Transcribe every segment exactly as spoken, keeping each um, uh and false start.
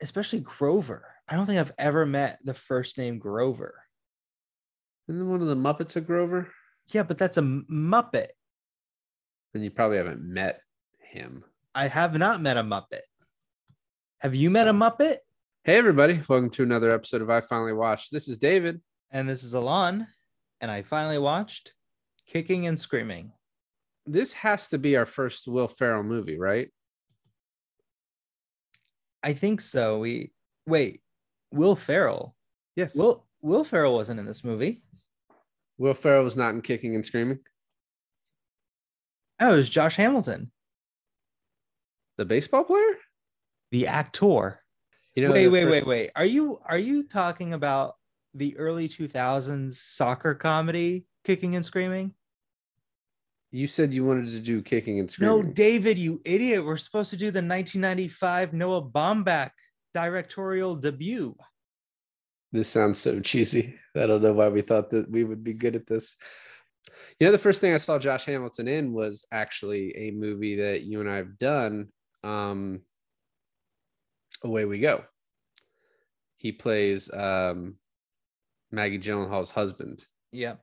especially Grover. I don't think I've ever met the first name Grover. Isn't one of the Muppets a Grover? Yeah, but that's a Muppet. Then you probably haven't met him. I have not met a Muppet. Have you met a Muppet? Hey, everybody. Welcome to another episode of I Finally Watched. This is David. And this is Alon. And I finally watched Kicking and Screaming. This has to be our first Will Ferrell movie, right? I think so. We wait. Will Ferrell. Yes. Will Will Ferrell wasn't in this movie. Will Ferrell was not in Kicking and Screaming. Oh, it was Josh Hamilton, the baseball player, the actor. You know, wait, wait, first... wait, wait. Are you are you talking about the early two thousands soccer comedy Kicking and Screaming? You said you wanted to do Kicking and Screaming. No, David, you idiot. We're supposed to do the nineteen ninety-five Noah Baumbach directorial debut. This sounds so cheesy. I don't know why we thought that we would be good at this. You know, the first thing I saw Josh Hamilton in was actually a movie that you and I have done. Um, Away We Go. He plays um, Maggie Gyllenhaal's husband. Yeah.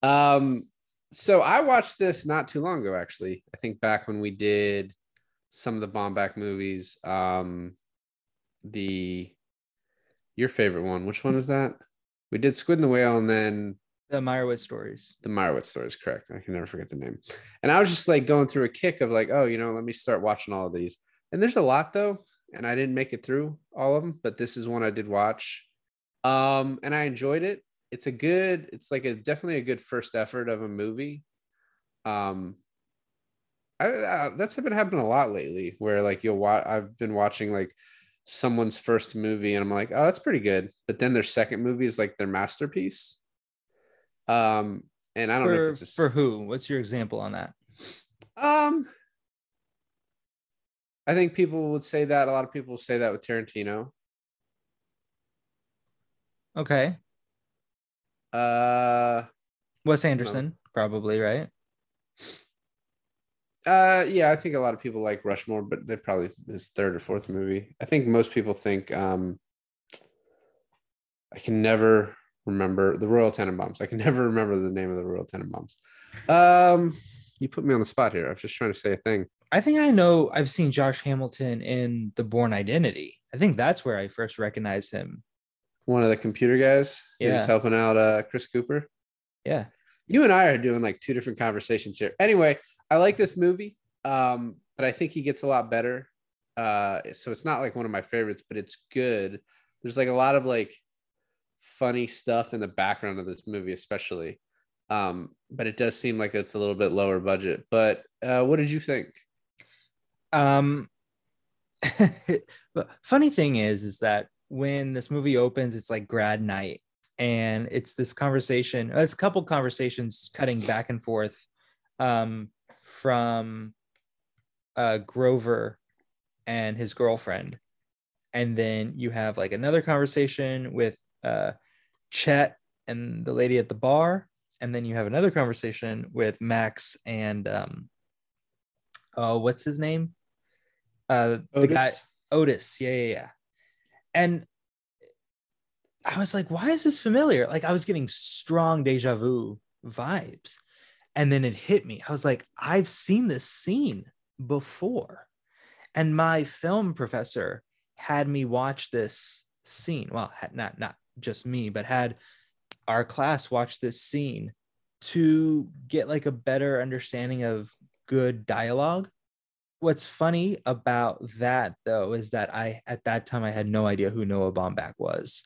Um. So I watched this not too long ago, actually. I think back when we did some of the Baumbach movies, um, the your favorite one. Which one is that? We did Squid and the Whale, and then The Meyerowitz Stories. The Meyerowitz Stories, correct. I can never forget the name. And I was just like going through a kick of like, oh, you know, let me start watching all of these. And there's a lot though, and I didn't make it through all of them, but this is one I did watch, um, and I enjoyed it. It's a good, it's like a definitely a good first effort of a movie. Um, I, I, that's been happening a lot lately where like you'll watch, I've been watching like someone's first movie and I'm like, oh, that's pretty good. But then their second movie is like their masterpiece. Um, and I don't for, know if it's a, for who, what's your example on that? Um, I think people would say that. A lot of people say that with Tarantino. Okay. Uh, Wes Anderson, um, probably, right? Uh, yeah, I think a lot of people like Rushmore, but they're probably his third or fourth movie. I think most people think um, I can never remember The Royal Tenenbaums. I can never remember the name of The Royal Tenenbaums. Um, you put me on the spot here. I was just trying to say a thing. I think I know. I've seen Josh Hamilton in The Bourne Identity. I think that's where I first recognized him. One of the computer guys yeah. who's helping out uh, Chris Cooper. Yeah. You and I are doing like two different conversations here. Anyway, I like this movie, um, but I think he gets a lot better. Uh, so it's not like one of my favorites, but it's good. There's like a lot of like funny stuff in the background of this movie, especially. Um, but it does seem like it's a little bit lower budget. But uh, what did you think? Um, but funny thing is, is that when this movie opens, it's like grad night, and it's this conversation, it's a couple conversations cutting back and forth um, from uh, Grover and his girlfriend. And then you have like another conversation with uh, Chet and the lady at the bar. And then you have another conversation with Max and um, oh, what's his name? Uh, Otis. The guy, Otis. Yeah, yeah, yeah. And I was like, why is this familiar? Like I was getting strong deja vu vibes. And then it hit me. I was like, I've seen this scene before. And my film professor had me watch this scene. Well, not, not just me, but had our class watch this scene to get like a better understanding of good dialogue. What's funny about that, though, is that I, at that time, I had no idea who Noah Baumbach was.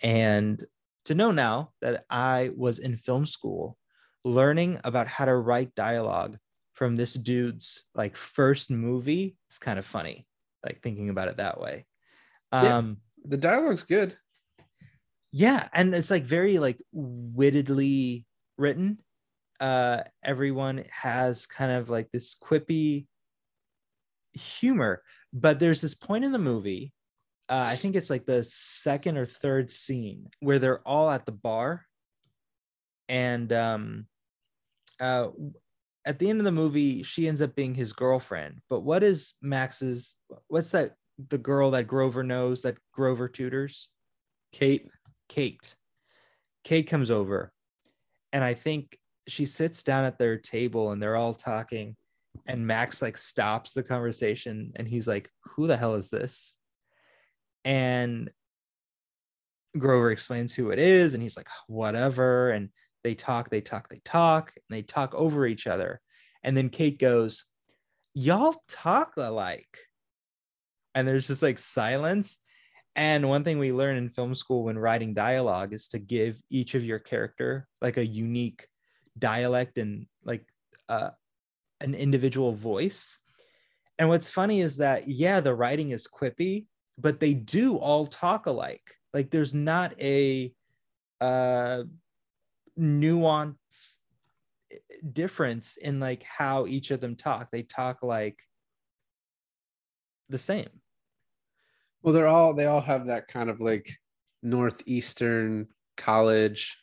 And to know now that I was in film school learning about how to write dialogue from this dude's like first movie, it's kind of funny, like thinking about it that way. Um, yeah, the dialogue's good. Yeah. And it's like very like wittedly written. Uh, everyone has kind of like this quippy humor, but there's this point in the movie, uh, I think it's like the second or third scene, where they're all at the bar, and um, uh, at the end of the movie, she ends up being his girlfriend. But what is Max's? What's that the girl that Grover knows, that Grover tutors? Kate. Kate. Kate comes over, and I think she sits down at their table, and they're all talking, and Max like stops the conversation, and he's like, who the hell is this? And Grover explains who it is, and he's like, whatever. And they talk, they talk, they talk, and they talk over each other. And then Kate goes, y'all talk alike. And there's just like silence. And one thing we learn in film school when writing dialogue is to give each of your character like a unique dialect and like uh, an individual voice. And what's funny is that, yeah, the writing is quippy, but they do all talk alike. Like there's not a uh, nuance difference in like how each of them talk. They talk like the same. Well, they're all, they all have that kind of like Northeastern college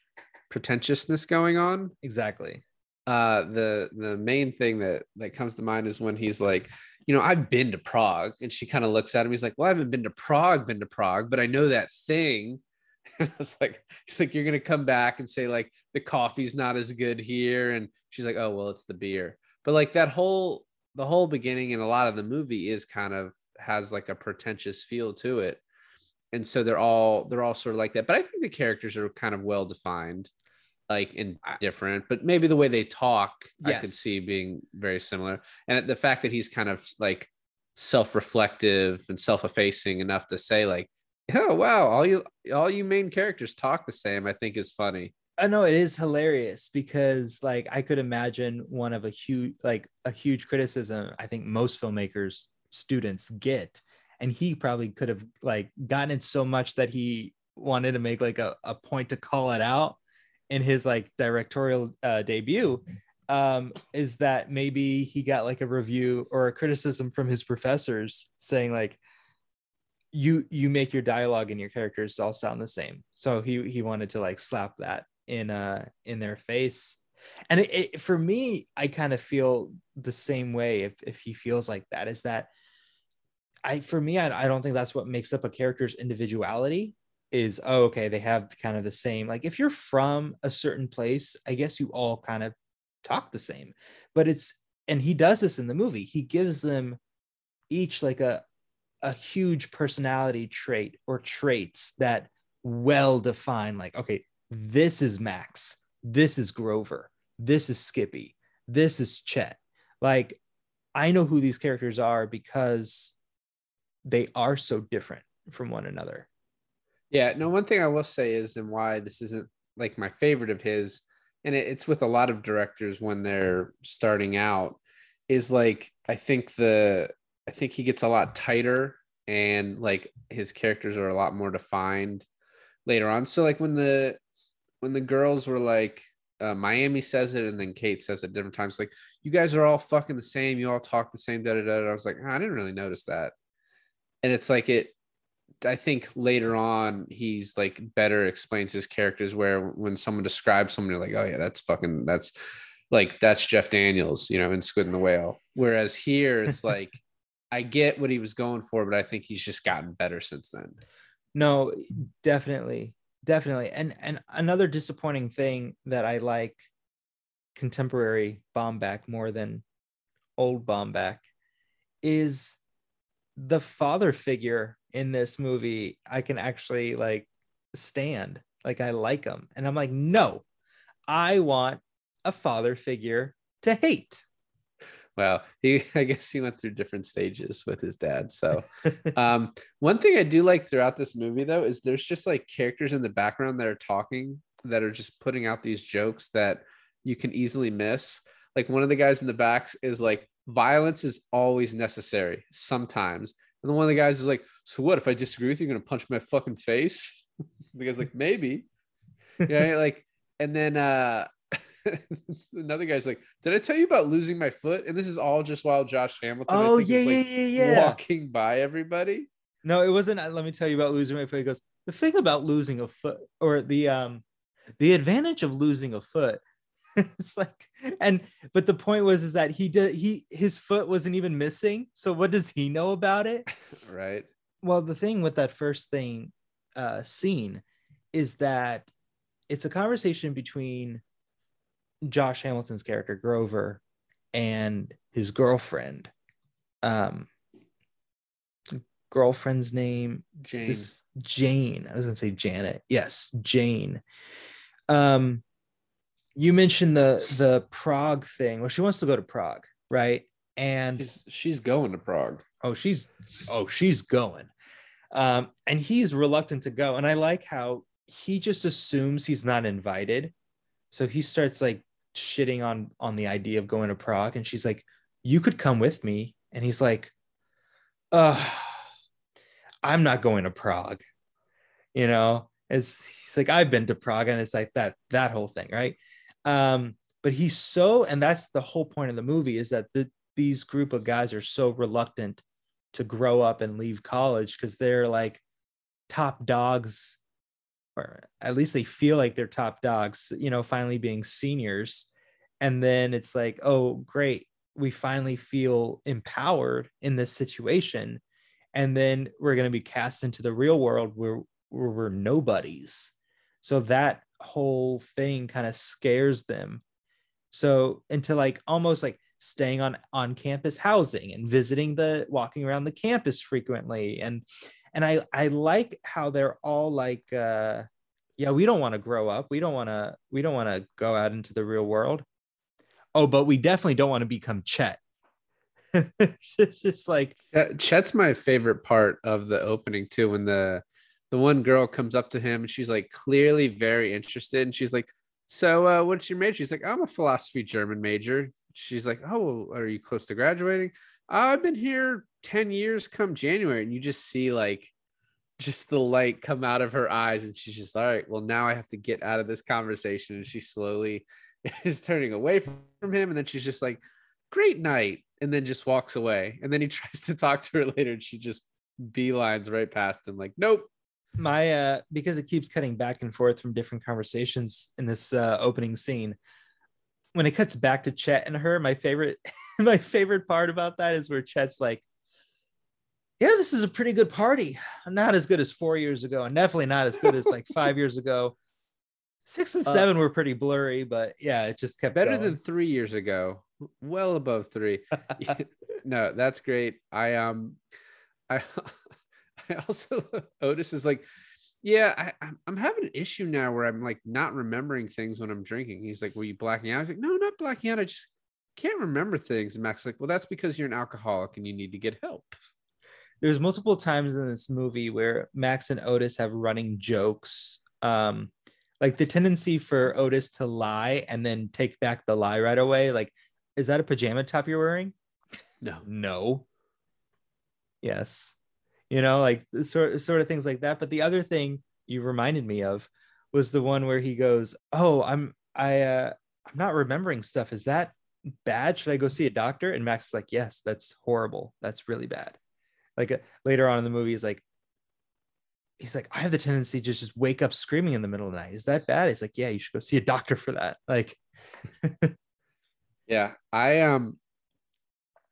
pretentiousness going on. Exactly. Uh, the, the main thing that, that comes to mind is when he's like, you know, I've been to Prague, and she kind of looks at him. He's like, well, I haven't been to Prague, been to Prague, but I know that thing. And I was like, he's like, you're going to come back and say like, the coffee's not as good here. And she's like, oh, well, it's the beer. But like that whole, the whole beginning and a lot of the movie is kind of has like a pretentious feel to it. And so they're all, they're all sort of like that, but I think the characters are kind of well-defined, like and different, but maybe the way they talk, yes. I could see being very similar. And the fact that he's kind of like self-reflective and self-effacing enough to say like, oh, wow, all you, all you main characters talk the same, I think is funny. I know it is hilarious because like, I could imagine one of a huge, like a huge criticism I think most filmmakers students get, and he probably could have like gotten it so much that he wanted to make like a, a point to call it out in his like directorial uh, debut, um, is that maybe he got like a review or a criticism from his professors saying like, you you make your dialogue and your characters all sound the same. So he he wanted to like slap that in uh in their face. And it, it, for me, I kind of feel the same way if, if he feels like that, is that I for me, I, I don't think that's what makes up a character's individuality. Is, oh, okay, they have kind of the same, like if you're from a certain place, I guess you all kind of talk the same. But it's, and he does this in the movie, he gives them each like a a huge personality trait or traits that well define like, okay, this is Max, this is Grover, this is Skippy, this is Chet. Like I know who these characters are because they are so different from one another. Yeah, no, one thing I will say is, and why this isn't like my favorite of his, and it, it's with a lot of directors when they're starting out, is like, I think the, I think he gets a lot tighter and like his characters are a lot more defined later on. So like when the, when the girls were like, uh, Miami says it and then Kate says it different times, like, you guys are all fucking the same, you all talk the same, da da da. I was like, oh, I didn't really notice that. And it's like it, I think later on he's like better explains his characters, where when someone describes someone, you're like, oh yeah, that's fucking, that's like, that's Jeff Daniels, you know, in Squid and the Whale. Whereas here it's like, I get what he was going for, but I think he's just gotten better since then. No, definitely. Definitely. And, and another disappointing thing that I like contemporary Baumbach more than old Baumbach is the father figure in this movie. I can actually like stand, like I like him, and I'm like, no, I want a father figure to hate. Well, he, I guess he went through different stages with his dad. So um, one thing I do like throughout this movie though, is there's just like characters in the background that are talking, that are just putting out these jokes that you can easily miss. Like one of the guys in the backs is like, violence is always necessary sometimes. And then one of the guys is like, so what if I disagree with you, you're going to punch my fucking face? The guy's like, maybe. You know, like, and then uh, another guy's like, did I tell you about losing my foot? And this is all just while Josh Hamilton, oh, I think, yeah, is, like, yeah, yeah, yeah, walking by everybody. No, it wasn't, let me tell you about losing my foot. He goes, the thing about losing a foot, or the um, the advantage of losing a foot It's like, and but the point was is that he did he his foot wasn't even missing, so what does he know about it? Right. Well, the thing with that first thing uh scene is that it's a conversation between Josh Hamilton's character Grover and his girlfriend. Um girlfriend's name Jane. Jane. I was gonna say Janet. Yes, Jane. Um you mentioned the the Prague thing. Well, she wants to go to Prague, right? And she's, she's going to Prague. Oh, she's oh, she's going. Um, and he's reluctant to go. And I like how he just assumes he's not invited. So he starts like shitting on on the idea of going to Prague. And she's like, you could come with me. And he's like, uh, I'm not going to Prague. You know, it's he's like, I've been to Prague, and it's like that, that whole thing, right? Um, but he's so, and that's the whole point of the movie, is that the, these group of guys are so reluctant to grow up and leave college because they're like top dogs, or at least they feel like they're top dogs, you know, finally being seniors. And then it's like, oh, great, we finally feel empowered in this situation. And then we're going to be cast into the real world where, where we're nobodies. So that whole thing kind of scares them. So into like almost like staying on on campus housing and visiting the walking around the campus frequently. And and I I like how they're all like, uh, yeah, we don't want to grow up. We don't want to we don't want to go out into the real world. Oh, but we definitely don't want to become Chet. It's just like Chet's my favorite part of the opening too, when the the one girl comes up to him and she's like clearly very interested, and she's like, so uh, what's your major? He's like, I'm a philosophy German major. She's like, oh, are you close to graduating? I've been here ten years come January. And you just see like just the light come out of her eyes, and she's just, all right, well, now I have to get out of this conversation. And she slowly is turning away from him, and then she's just like, great night, and then just walks away. And then he tries to talk to her later, and she just beelines right past him like, nope. My uh because it keeps cutting back and forth from different conversations in this uh opening scene, when it cuts back to Chet and her, my favorite, my favorite part about that is where Chet's like, yeah, this is a pretty good party. I'm not as good as four years ago, and definitely not as good as like five years ago. Six and seven uh, were pretty blurry, but yeah, it just kept better going. Than three years ago. Well above three. No, that's great. I, um, I, I also, Otis is like, yeah, I, I'm having an issue now where I'm like not remembering things when I'm drinking. He's like, were you blacking out? I was like, no, not blacking out. I just can't remember things. And Max's like, well, that's because you're an alcoholic and you need to get help. There's multiple times in this movie where Max and Otis have running jokes. Um, like the tendency for Otis to lie and then take back the lie right away. Like, is that a pajama top you're wearing? No. No. Yes. You know, like sort sort of things like that. But the other thing you reminded me of was the one where he goes, "Oh, I'm I uh, I'm not remembering stuff. Is that bad? Should I go see a doctor?" And Max is like, "Yes, that's horrible. That's really bad." Like uh, later on in the movie, he's like, he's like, "I have the tendency to just, just wake up screaming in the middle of the night. Is that bad?" He's like, "Yeah, you should go see a doctor for that." Like, yeah, I um,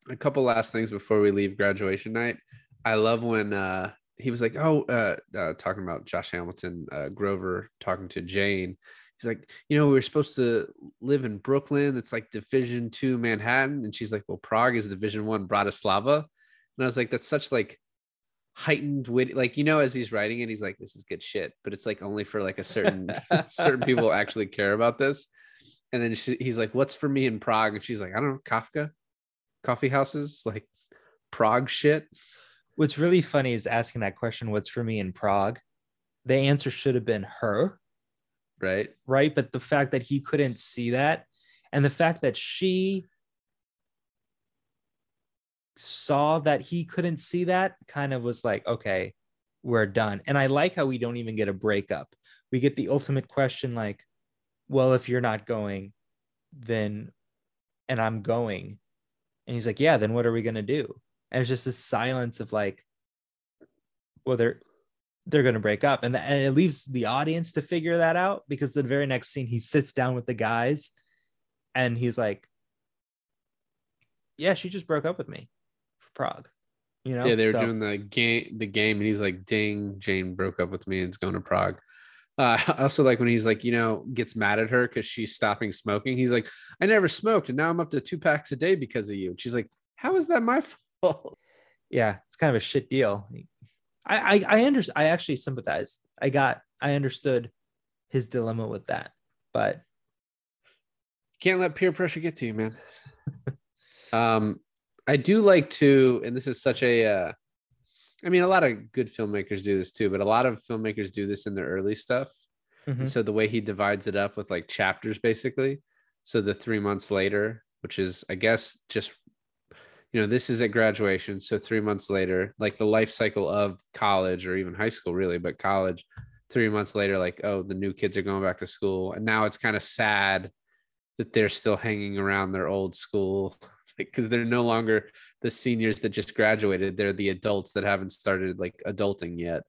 a couple last things before we leave graduation night. I love when uh, he was like, oh, uh, uh, talking about Josh Hamilton, uh, Grover talking to Jane. He's like, you know, we were supposed to live in Brooklyn. It's like division two Manhattan. And she's like, well, Prague is division one Bratislava. And I was like, that's such like heightened wit. Like, you know, as he's writing it, he's like, this is good shit. But it's like only for like a certain certain people actually care about this. And then she, he's like, what's for me in Prague? And she's like, I don't know, Kafka, coffee houses, like Prague shit. What's really funny is asking that question, what's for me in Prague? The answer should have been her. Right. Right. But the fact that he couldn't see that, and the fact that she saw that he couldn't see that, kind of was like, okay, we're done. And I like how we don't even get a breakup. We get the ultimate question like, well, if you're not going, then, and I'm going. And he's like, yeah, then what are we going to do? And it's just this silence of like, well, they're they're going to break up. And, the, and it leaves the audience to figure that out, because the very next scene, he sits down with the guys And he's like, yeah, she just broke up with me for Prague. You know? Yeah, they were so. doing the game, the game, and he's like, dang, Jane broke up with me and is going to Prague. Uh, I also like when he's like, you know, gets mad at her because she's stopping smoking. He's like, I never smoked, and now I'm up to two packs a day because of you. And she's like, how is that my fault? Yeah, it's kind of a shit deal. I I I, under, I actually sympathize. I got I understood his dilemma with that, but you can't let peer pressure get to you, man. um, I do like to, and this is such a. Uh, I mean, a lot of good filmmakers do this too, but a lot of filmmakers do this in their early stuff. Mm-hmm. And so the way he divides it up with like chapters, basically. So the three months later, which is, I guess, just, you know, this is at graduation. So three months later, like the life cycle of college or even high school, really, but college, three months later, like, oh, the new kids are going back to school. And now it's kind of sad that they're still hanging around their old school, because they're no longer the seniors that just graduated. They're the adults that haven't started like adulting yet.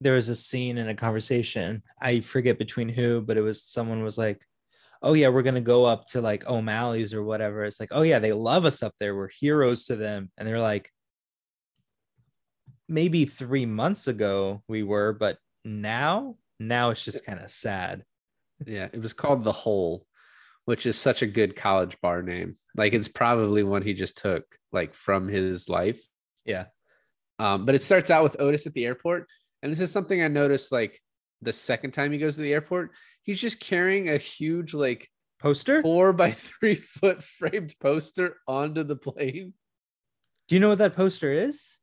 There was a scene in a conversation, I forget between who, but it was someone was like, oh yeah, we're going to go up to like O'Malley's or whatever. It's like, oh yeah, they love us up there. We're heroes to them. And they're like, maybe three months ago we were, but now, now it's just kind of sad. Yeah. It was called The Hole, which is such a good college bar name. Like, it's probably one he just took like from his life. Yeah. Um, but it starts out with Otis at the airport. And this is something I noticed like the second time he goes to the airport, he's just carrying a huge like poster, four by three foot framed poster onto the plane. Do you know what that poster is?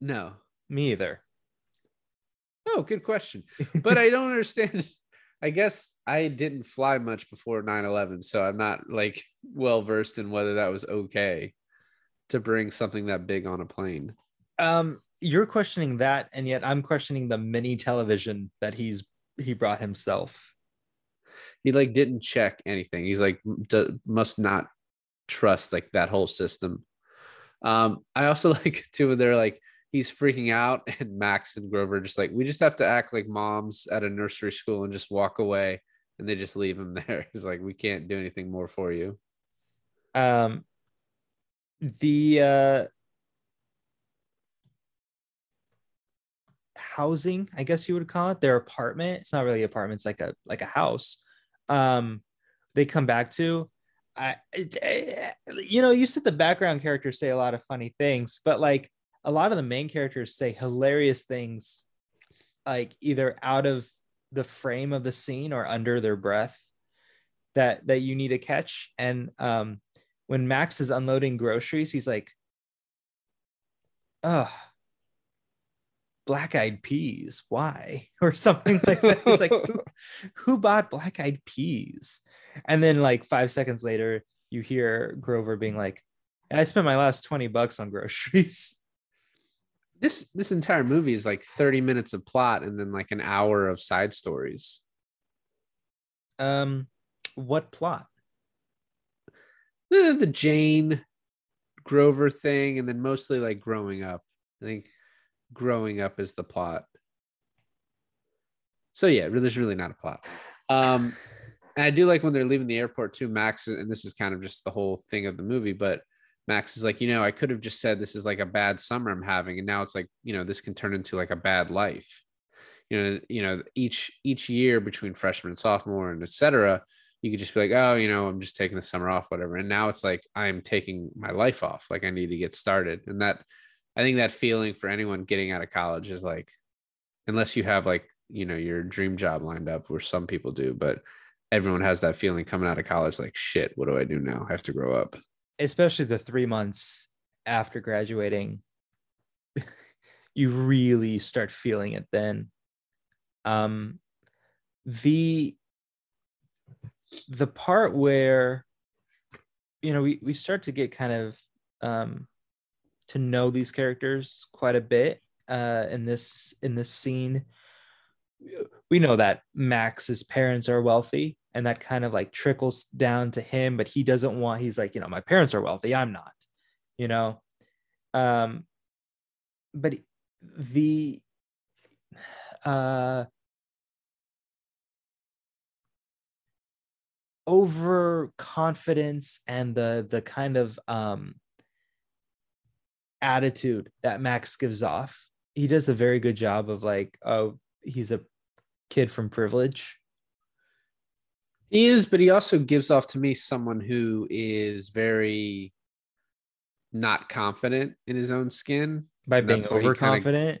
No, me either. Oh, good question. But I don't understand. I guess I didn't fly much before nine eleven, so I'm not like well versed in whether that was okay to bring something that big on a plane. Um, you're questioning that, and yet I'm questioning the mini television that he's he brought himself. He like didn't check anything. He's like d- must not trust like that whole system. Um, I also like too when they're like, he's freaking out, and Max and Grover are just like, we just have to act like moms at a nursery school and just walk away, and they just leave him there. He's like, we can't do anything more for you. Um, the uh, housing, I guess you would call it, their apartment. It's not really an apartment. It's like a like a house. Um, they come back to. I, I, you know, you said the background characters say a lot of funny things, but like, a lot of the main characters say hilarious things, like either out of the frame of the scene or under their breath, that that you need to catch. And um, when Max is unloading groceries, he's like, oh, black-eyed peas, why? Or something like that. He's like, who, who bought black-eyed peas? And then like five seconds later, you hear Grover being like, I spent my last twenty bucks on groceries. This this entire movie is like thirty minutes of plot and then like an hour of side stories. Um, what plot? The, the Jane Grover thing, and then mostly like growing up. I think growing up is the plot. So yeah, there's really not a plot. Um, and I do like when they're leaving the airport too, Max, and this is kind of just the whole thing of the movie, but Max is like, you know, I could have just said this is like a bad summer I'm having, and now it's like, you know, this can turn into like a bad life. You know, you know, each each year between freshman and sophomore and et cetera, you could just be like, oh, you know, I'm just taking the summer off, whatever. And now it's like, I'm taking my life off. Like, I need to get started. And that, I think that feeling for anyone getting out of college is like, unless you have like, you know, your dream job lined up, where some people do, but everyone has that feeling coming out of college, like, shit, what do I do now? I have to grow up. Especially the three months after graduating, you really start feeling it then. Um, the the part where, you know, we, we start to get kind of um, to know these characters quite a bit uh, in this in this scene. We know that Max's parents are wealthy, and that kind of like trickles down to him, but he doesn't want, he's like, you know, my parents are wealthy, I'm not, you know? Um, but the, uh, overconfidence and the the kind of um attitude that Max gives off. He does a very good job of like, oh, he's a kid from privilege. He is, but he also gives off to me someone who is very not confident in his own skin. By being overconfident? Kinda,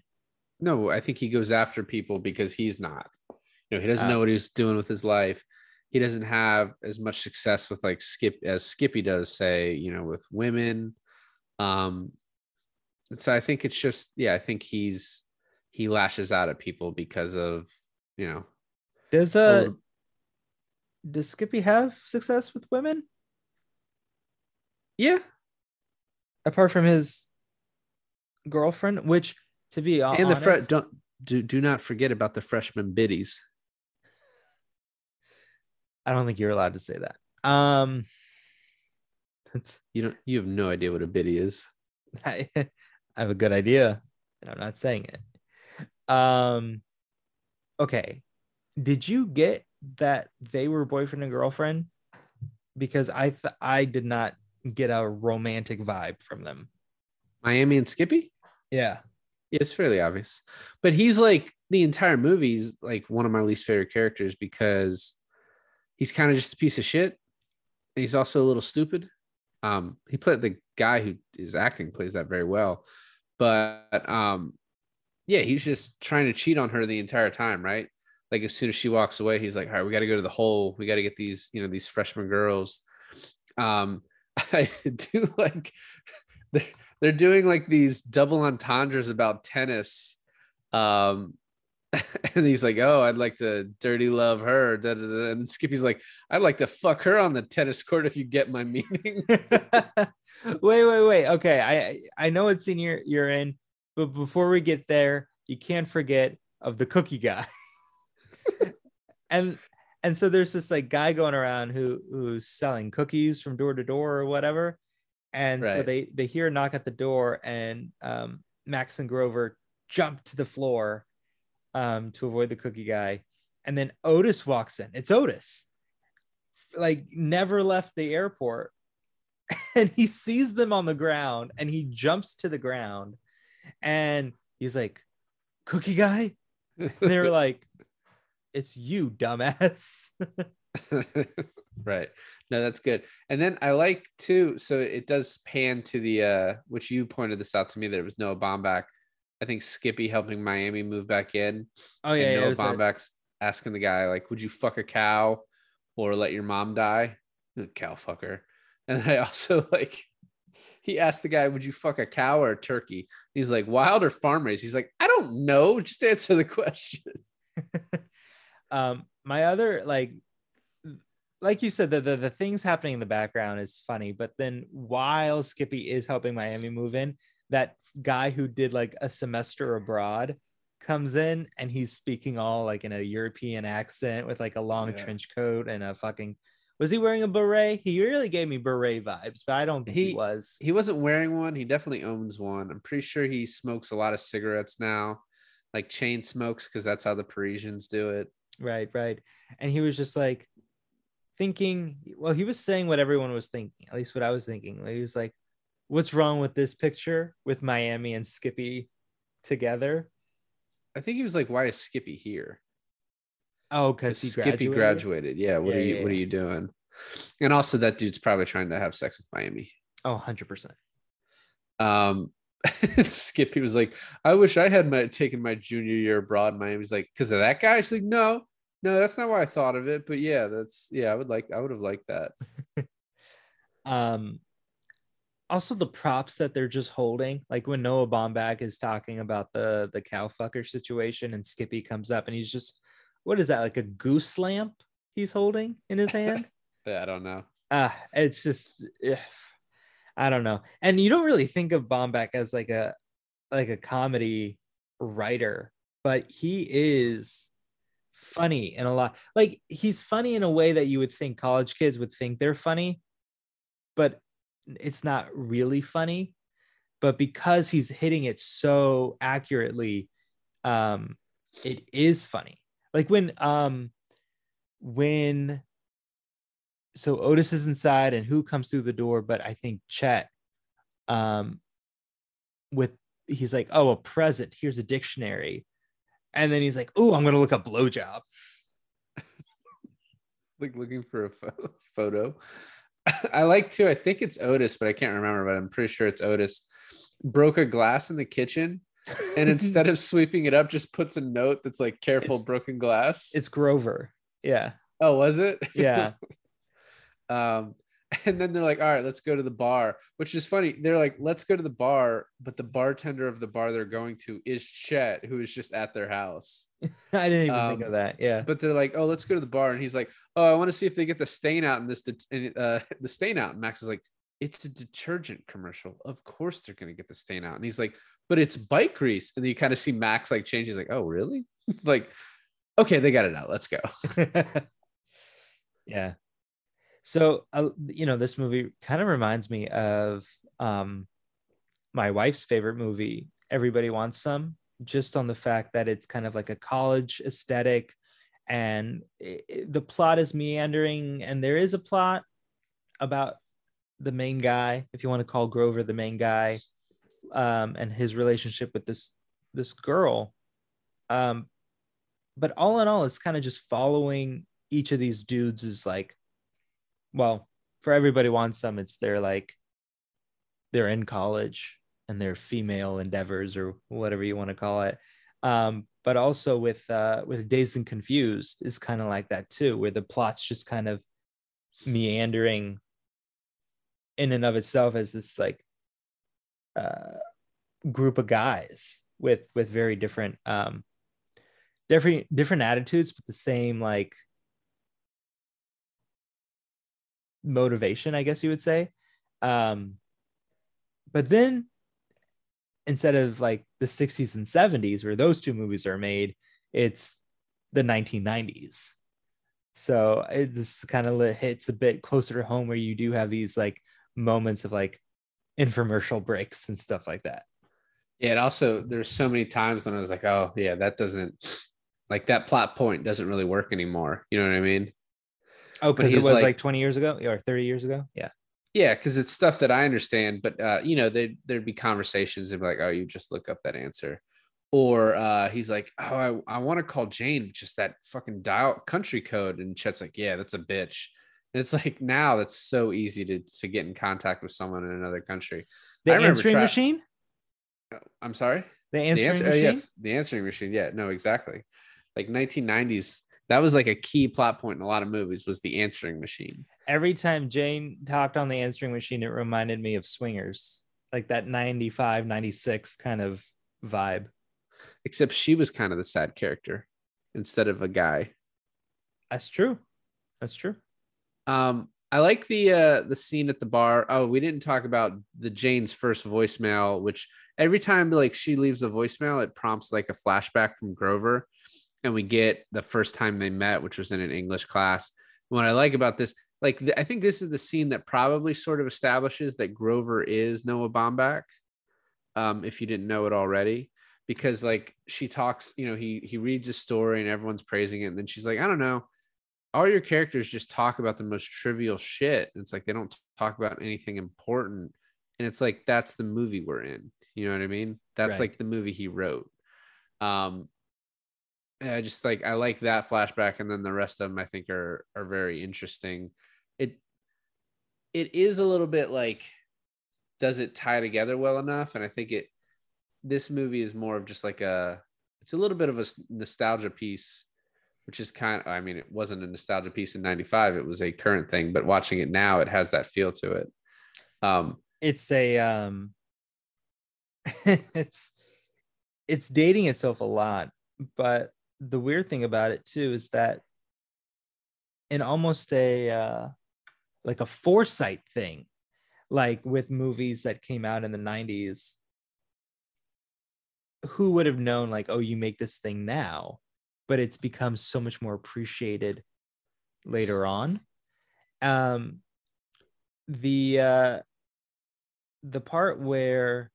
no, I think he goes after people because he's not. You know, he doesn't um, know what he's doing with his life. He doesn't have as much success with like Skip as Skippy does, say, you know, with women. Um, so I think it's just, yeah, I think he's, he lashes out at people because of, you know. Does uh, old... does Skippy have success with women? Yeah. Apart from his girlfriend, which to be honest, and the fre- don't do, do not forget about the freshman biddies. I don't think you're allowed to say that. Um, that's you don't. You have no idea what a biddy is. I, I have a good idea, and I'm not saying it. Um, okay. Did you get that they were boyfriend and girlfriend? Because I th- I did not get a romantic vibe from them. Miami and Skippy? Yeah. Yeah, it's fairly obvious. But he's like, the entire movie's like one of my least favorite characters because he's kind of just a piece of shit. He's also a little stupid. Um, he played the guy who is acting plays that very well. But um, yeah, he's just trying to cheat on her the entire time, right? Like as soon as she walks away, he's like, all right, we got to go to the hole. We got to get these, you know, these freshman girls. Um, I do like they're, they're doing like these double entendres about tennis. Um, and he's like, oh, I'd like to dirty love her. Da, da, da. And Skippy's like, I'd like to fuck her on the tennis court if you get my meaning. Wait, wait, wait. Okay. I, I know what scene you're, you're in, but before we get there, you can't forget of the cookie guy. and and so there's this like guy going around who who's selling cookies from door to door or whatever, and right. so they they hear a knock at the door, and um Max and Grover jump to the floor um to avoid the cookie guy, and then Otis walks in. It's Otis, like never left the airport, and he sees them on the ground and he jumps to the ground and he's like, cookie guy? And they were like, it's you, dumbass. Right. No, that's good. And then I like too, so it does pan to the uh which you pointed this out to me, that it was Noah Baumbach, I think, Skippy helping Miami move back in. Oh yeah, and Noah yeah, Baumbach's that... asking the guy like, would you fuck a cow or let your mom die? Cow fucker. And I also like, he asked the guy, would you fuck a cow or a turkey? And he's like, wild or farm raised? He's like, I don't know, just answer the question. Um, my other, like, like you said, the, the the things happening in the background is funny, but then while Skippy is helping Miami move in, that guy who did like a semester abroad comes in and he's speaking all like in a European accent with like a long yeah. trench coat and a fucking, was he wearing a beret? He really gave me beret vibes, but I don't think he, he was. He wasn't wearing one. He definitely owns one. I'm pretty sure he smokes a lot of cigarettes now, like chain smokes, because that's how the Parisians do it. Right, right. And he was just like thinking, well, he was saying what everyone was thinking, at least what I was thinking. He was like, what's wrong with this picture with Miami and Skippy together? I think he was like, why is Skippy here? Oh, because he Skippy graduated. graduated. Yeah. What yeah, are you yeah, what yeah. are you doing? And also that dude's probably trying to have sex with Miami. Oh, one hundred percent. Um Skippy was like, I wish I had my, taken my junior year abroad. Miami's like, because of that guy? She's like, no, no, that's not why I thought of it. But yeah, that's, yeah, I would like, I would have liked that. um, Also the props that they're just holding, like when Noah Baumbach is talking about the, the cow fucker situation and Skippy comes up and he's just, what is that? Like a goose lamp he's holding in his hand? I don't know. Uh, it's just... Ugh. I don't know. And you don't really think of Baumbach as like a like a comedy writer, but he is funny in a lot. Like he's funny in a way that you would think college kids would think they're funny, but it's not really funny. But because he's hitting it so accurately, um, it is funny. Like when um, when so Otis is inside, and who comes through the door? But I think Chet, um, with he's like, oh, a present. Here's a dictionary, and then he's like, oh, I'm gonna look up blowjob. Like looking for a pho- photo. I like to. I think it's Otis, but I can't remember. But I'm pretty sure it's Otis. Broke a glass in the kitchen, and instead of sweeping it up, just puts a note that's like, "Careful, it's, broken glass." It's Grover. Yeah. Oh, was it? Yeah. Um, and then they're like, all right, let's go to the bar, which is funny. They're like, let's go to the bar, but the bartender of the bar they're going to is Chet, who is just at their house. I didn't even um, think of that. Yeah. But they're like, oh, let's go to the bar. And he's like, oh, I want to see if they get the stain out in this, de- uh, the stain out. And Max is like, it's a detergent commercial. Of course they're going to get the stain out. And he's like, but it's bike grease. And then you kind of see Max like change. He's like, oh, really? Like, okay, they got it out. Let's go. Yeah. So, uh, you know, this movie kind of reminds me of um, my wife's favorite movie, Everybody Wants Some, just on the fact that it's kind of like a college aesthetic, and it, it, the plot is meandering, and there is a plot about the main guy, if you want to call Grover the main guy, um, and his relationship with this, this girl. Um, but all in all, it's kind of just following each of these dudes is like, well, for Everybody Wants Some, it's they're like, they're in college and their female endeavors or whatever you want to call it. Um, but also with uh, with Dazed and Confused is kind of like that too, where the plot's just kind of meandering in and of itself as this like uh, group of guys with with very different um, different different attitudes, but the same like motivation, I guess you would say. Um, but then instead of like the sixties and seventies where those two movies are made, it's the nineteen nineties. So it, this kind of hits a bit closer to home, where you do have these like moments of like infomercial breaks and stuff like that. Yeah. And also there's so many times when I was like, oh yeah, that doesn't like that plot point doesn't really work anymore. You know what I mean? Oh, because it was like, like twenty years ago or thirty years ago. Yeah. Yeah. Because it's stuff that I understand. But, uh, you know, they, there'd be conversations and be like, oh, you just look up that answer. Or uh, he's like, oh, I, I want to call Jane, just that fucking dial country code. And Chet's like, yeah, that's a bitch. And it's like, now that's so easy to, to get in contact with someone in another country. The answering tra- machine? I'm sorry? The answering the answer- machine? Oh, yes. The answering machine. Yeah. No, exactly. Like nineteen nineties. That was like a key plot point in a lot of movies, was the answering machine. Every time Jane talked on the answering machine, it reminded me of Swingers, like that ninety-five, ninety-six kind of vibe. Except she was kind of the sad character instead of a guy. That's true. That's true. Um, I like the uh, the scene at the bar. Oh, we didn't talk about the Jane's first voicemail, which every time like she leaves a voicemail, it prompts like a flashback from Grover. And we get the first time they met, which was in an English class. What I like about this, like, the, I think this is the scene that probably sort of establishes that Grover is Noah Baumbach, um, if you didn't know it already, because like she talks, you know, he he reads a story and everyone's praising it. And then she's like, I don't know, all your characters just talk about the most trivial shit. And it's like, they don't talk about anything important. And it's like, that's the movie we're in. You know what I mean? That's right. Like the movie he wrote. Um, I just like, I like that flashback. And then the rest of them, I think are, are very interesting. It, it is a little bit like, does it tie together well enough? And I think it, this movie is more of just like a, it's a little bit of a nostalgia piece, which is kind of, I mean, it wasn't a nostalgia piece in ninety-five. It was a current thing, but watching it now, it has that feel to it. Um, it's a, um, it's, it's dating itself a lot, but the weird thing about it too is that in almost a uh, like a foresight thing, like with movies that came out in the nineties, who would have known like, oh, you make this thing now, but it's become so much more appreciated later on. Um, the uh, the part where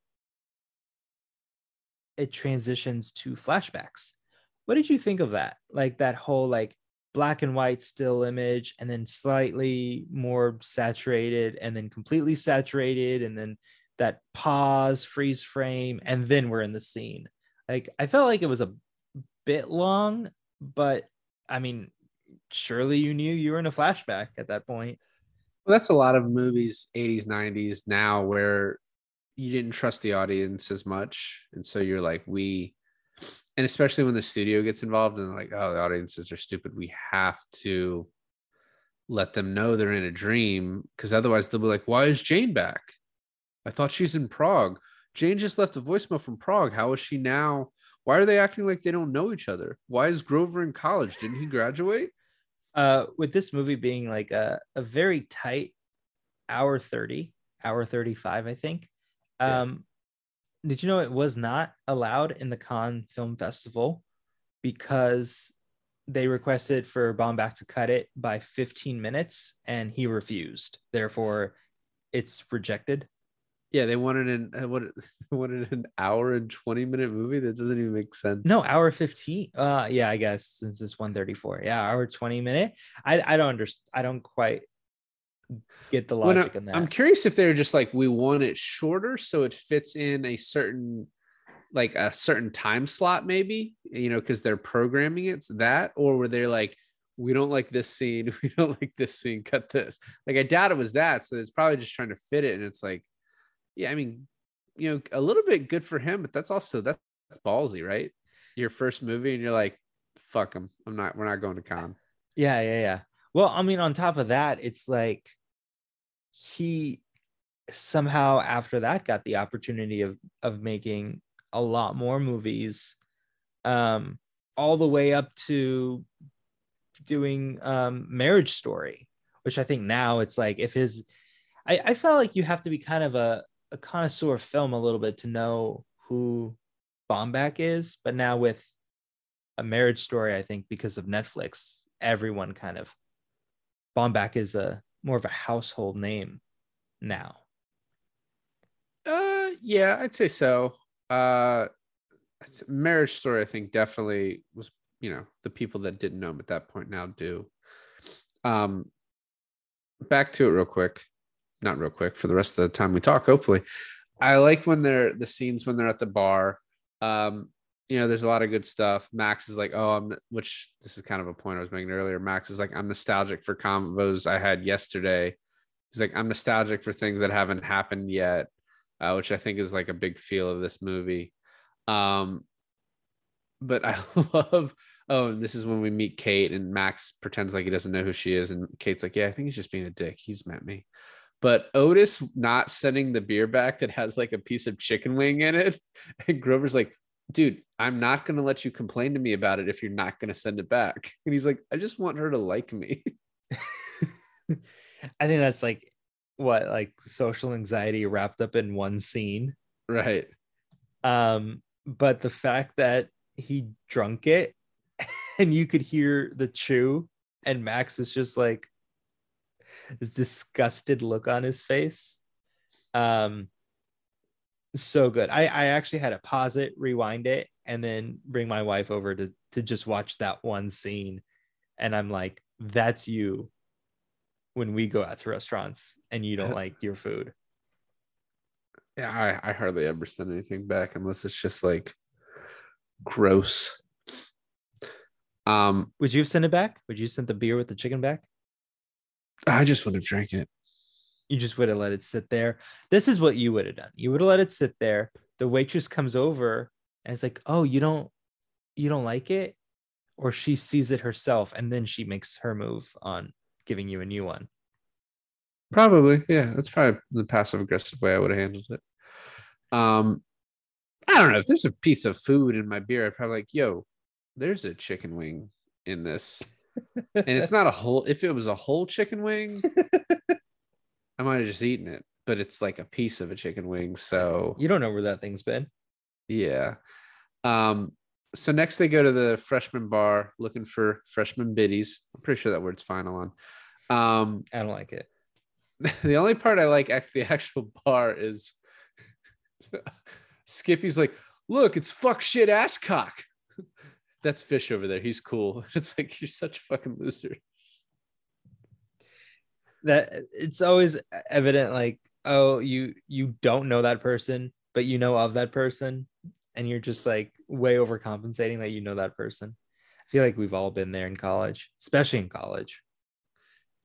it transitions to flashbacks. What did you think of that? Like that whole like black and white still image, and then slightly more saturated, and then completely saturated, and then that pause, freeze frame, and then we're in the scene. Like, I felt like it was a bit long, but I mean, surely you knew you were in a flashback at that point. Well, that's a lot of movies, eighties, nineties now, where you didn't trust the audience as much. And so you're like, we, and especially when the studio gets involved and like, oh, the audiences are stupid. We have to let them know they're in a dream, because otherwise they'll be like, why is Jane back? I thought she's in Prague. Jane just left a voicemail from Prague. How is she now? Why are they acting like they don't know each other? Why is Grover in college? Didn't he graduate? Uh, with this movie being like a, a very tight hour thirty, hour thirty-five, I think. Um, yeah. Did you know it was not allowed in the Cannes Film Festival because they requested for Baumbach to cut it by fifteen minutes and he refused. Therefore, it's rejected. Yeah, they wanted an what wanted an hour and twenty minute movie. That doesn't even make sense. No, hour fifteen. Uh yeah, I guess since it's one thirty-four. Yeah, hour twenty minute. I I don't understand. I don't quite get the logic I, in that. I'm curious if they're just like, we want it shorter so it fits in a certain like a certain time slot, maybe, you know, because they're programming it so that, or were they like, we don't like this scene, we don't like this scene, cut this. Like, I doubt it was that. So it's probably just trying to fit it, and it's like, yeah, I mean, you know, a little bit good for him, but that's also, that's, that's ballsy, right? Your first movie and you're like, fuck him. I'm not, we're not going to Cannes. Yeah, yeah, yeah. Well, I mean, on top of that, it's like he somehow after that got the opportunity of, of making a lot more movies, um, all the way up to doing um, Marriage Story, which I think now it's like if his, I, I felt like you have to be kind of a, a connoisseur of film a little bit to know who Baumbach is, but now with A Marriage Story, I think because of Netflix, everyone kind of, Baumbach is a more of a household name now. Uh, yeah, I'd say so. Uh, Marriage Story, I think definitely was, you know, the people that didn't know him at that point now do. Um, back to it real quick. Not real quick for the rest of the time we talk, hopefully. I like when they're the scenes when they're at the bar. Um, you know, there's a lot of good stuff. Max is like, oh, I'm, which this is kind of a point I was making earlier. Max is like, I'm nostalgic for combos I had yesterday. He's like, I'm nostalgic for things that haven't happened yet, uh, which I think is like a big feel of this movie. Um, but I love, oh, and this is when we meet Kate, and Max pretends like he doesn't know who she is. And Kate's like, yeah, I think he's just being a dick. He's met me. But Otis not sending the beer back that has like a piece of chicken wing in it. And Grover's like, dude, I'm not going to let you complain to me about it if you're not going to send it back. And he's like, I just want her to like me. I think that's like, what, like social anxiety wrapped up in one scene. Right. Um, but the fact that he drunk it and you could hear the chew, and Max is just like, this disgusted look on his face. Um, so good. I, I actually had to pause it, rewind it, and then bring my wife over to, to just watch that one scene. And I'm like, that's you when we go out to restaurants and you don't like your food. Yeah, I, I hardly ever send anything back unless it's just like gross. Um, would you have sent it back? Would you send the beer with the chicken back? I just would have drank it. You just would have let it sit there. This is what you would have done. You would have let it sit there. The waitress comes over and it's like, oh, you don't, you don't like it? Or she sees it herself and then she makes her move on giving you a new one. Probably. Yeah. That's probably the passive aggressive way I would have handled it. Um, I don't know. If there's a piece of food in my beer, I'd probably like, yo, there's a chicken wing in this. And it's not a whole, if it was a whole chicken wing, I might have just eaten it, but it's like a piece of a chicken wing. So you don't know where that thing's been. Yeah. Um, so next they go to the freshman bar looking for freshman biddies. I'm pretty sure that word's final on. Um, I don't like it. The only part I like at the actual bar is Skippy's like, look, it's fuck shit ass cock. that's Fish over there. He's cool. It's like, you're such a fucking loser. That it's always evident, like, oh, you you don't know that person, but you know of that person, and you're just like way overcompensating that you know that person. I feel like we've all been there in college, especially in college.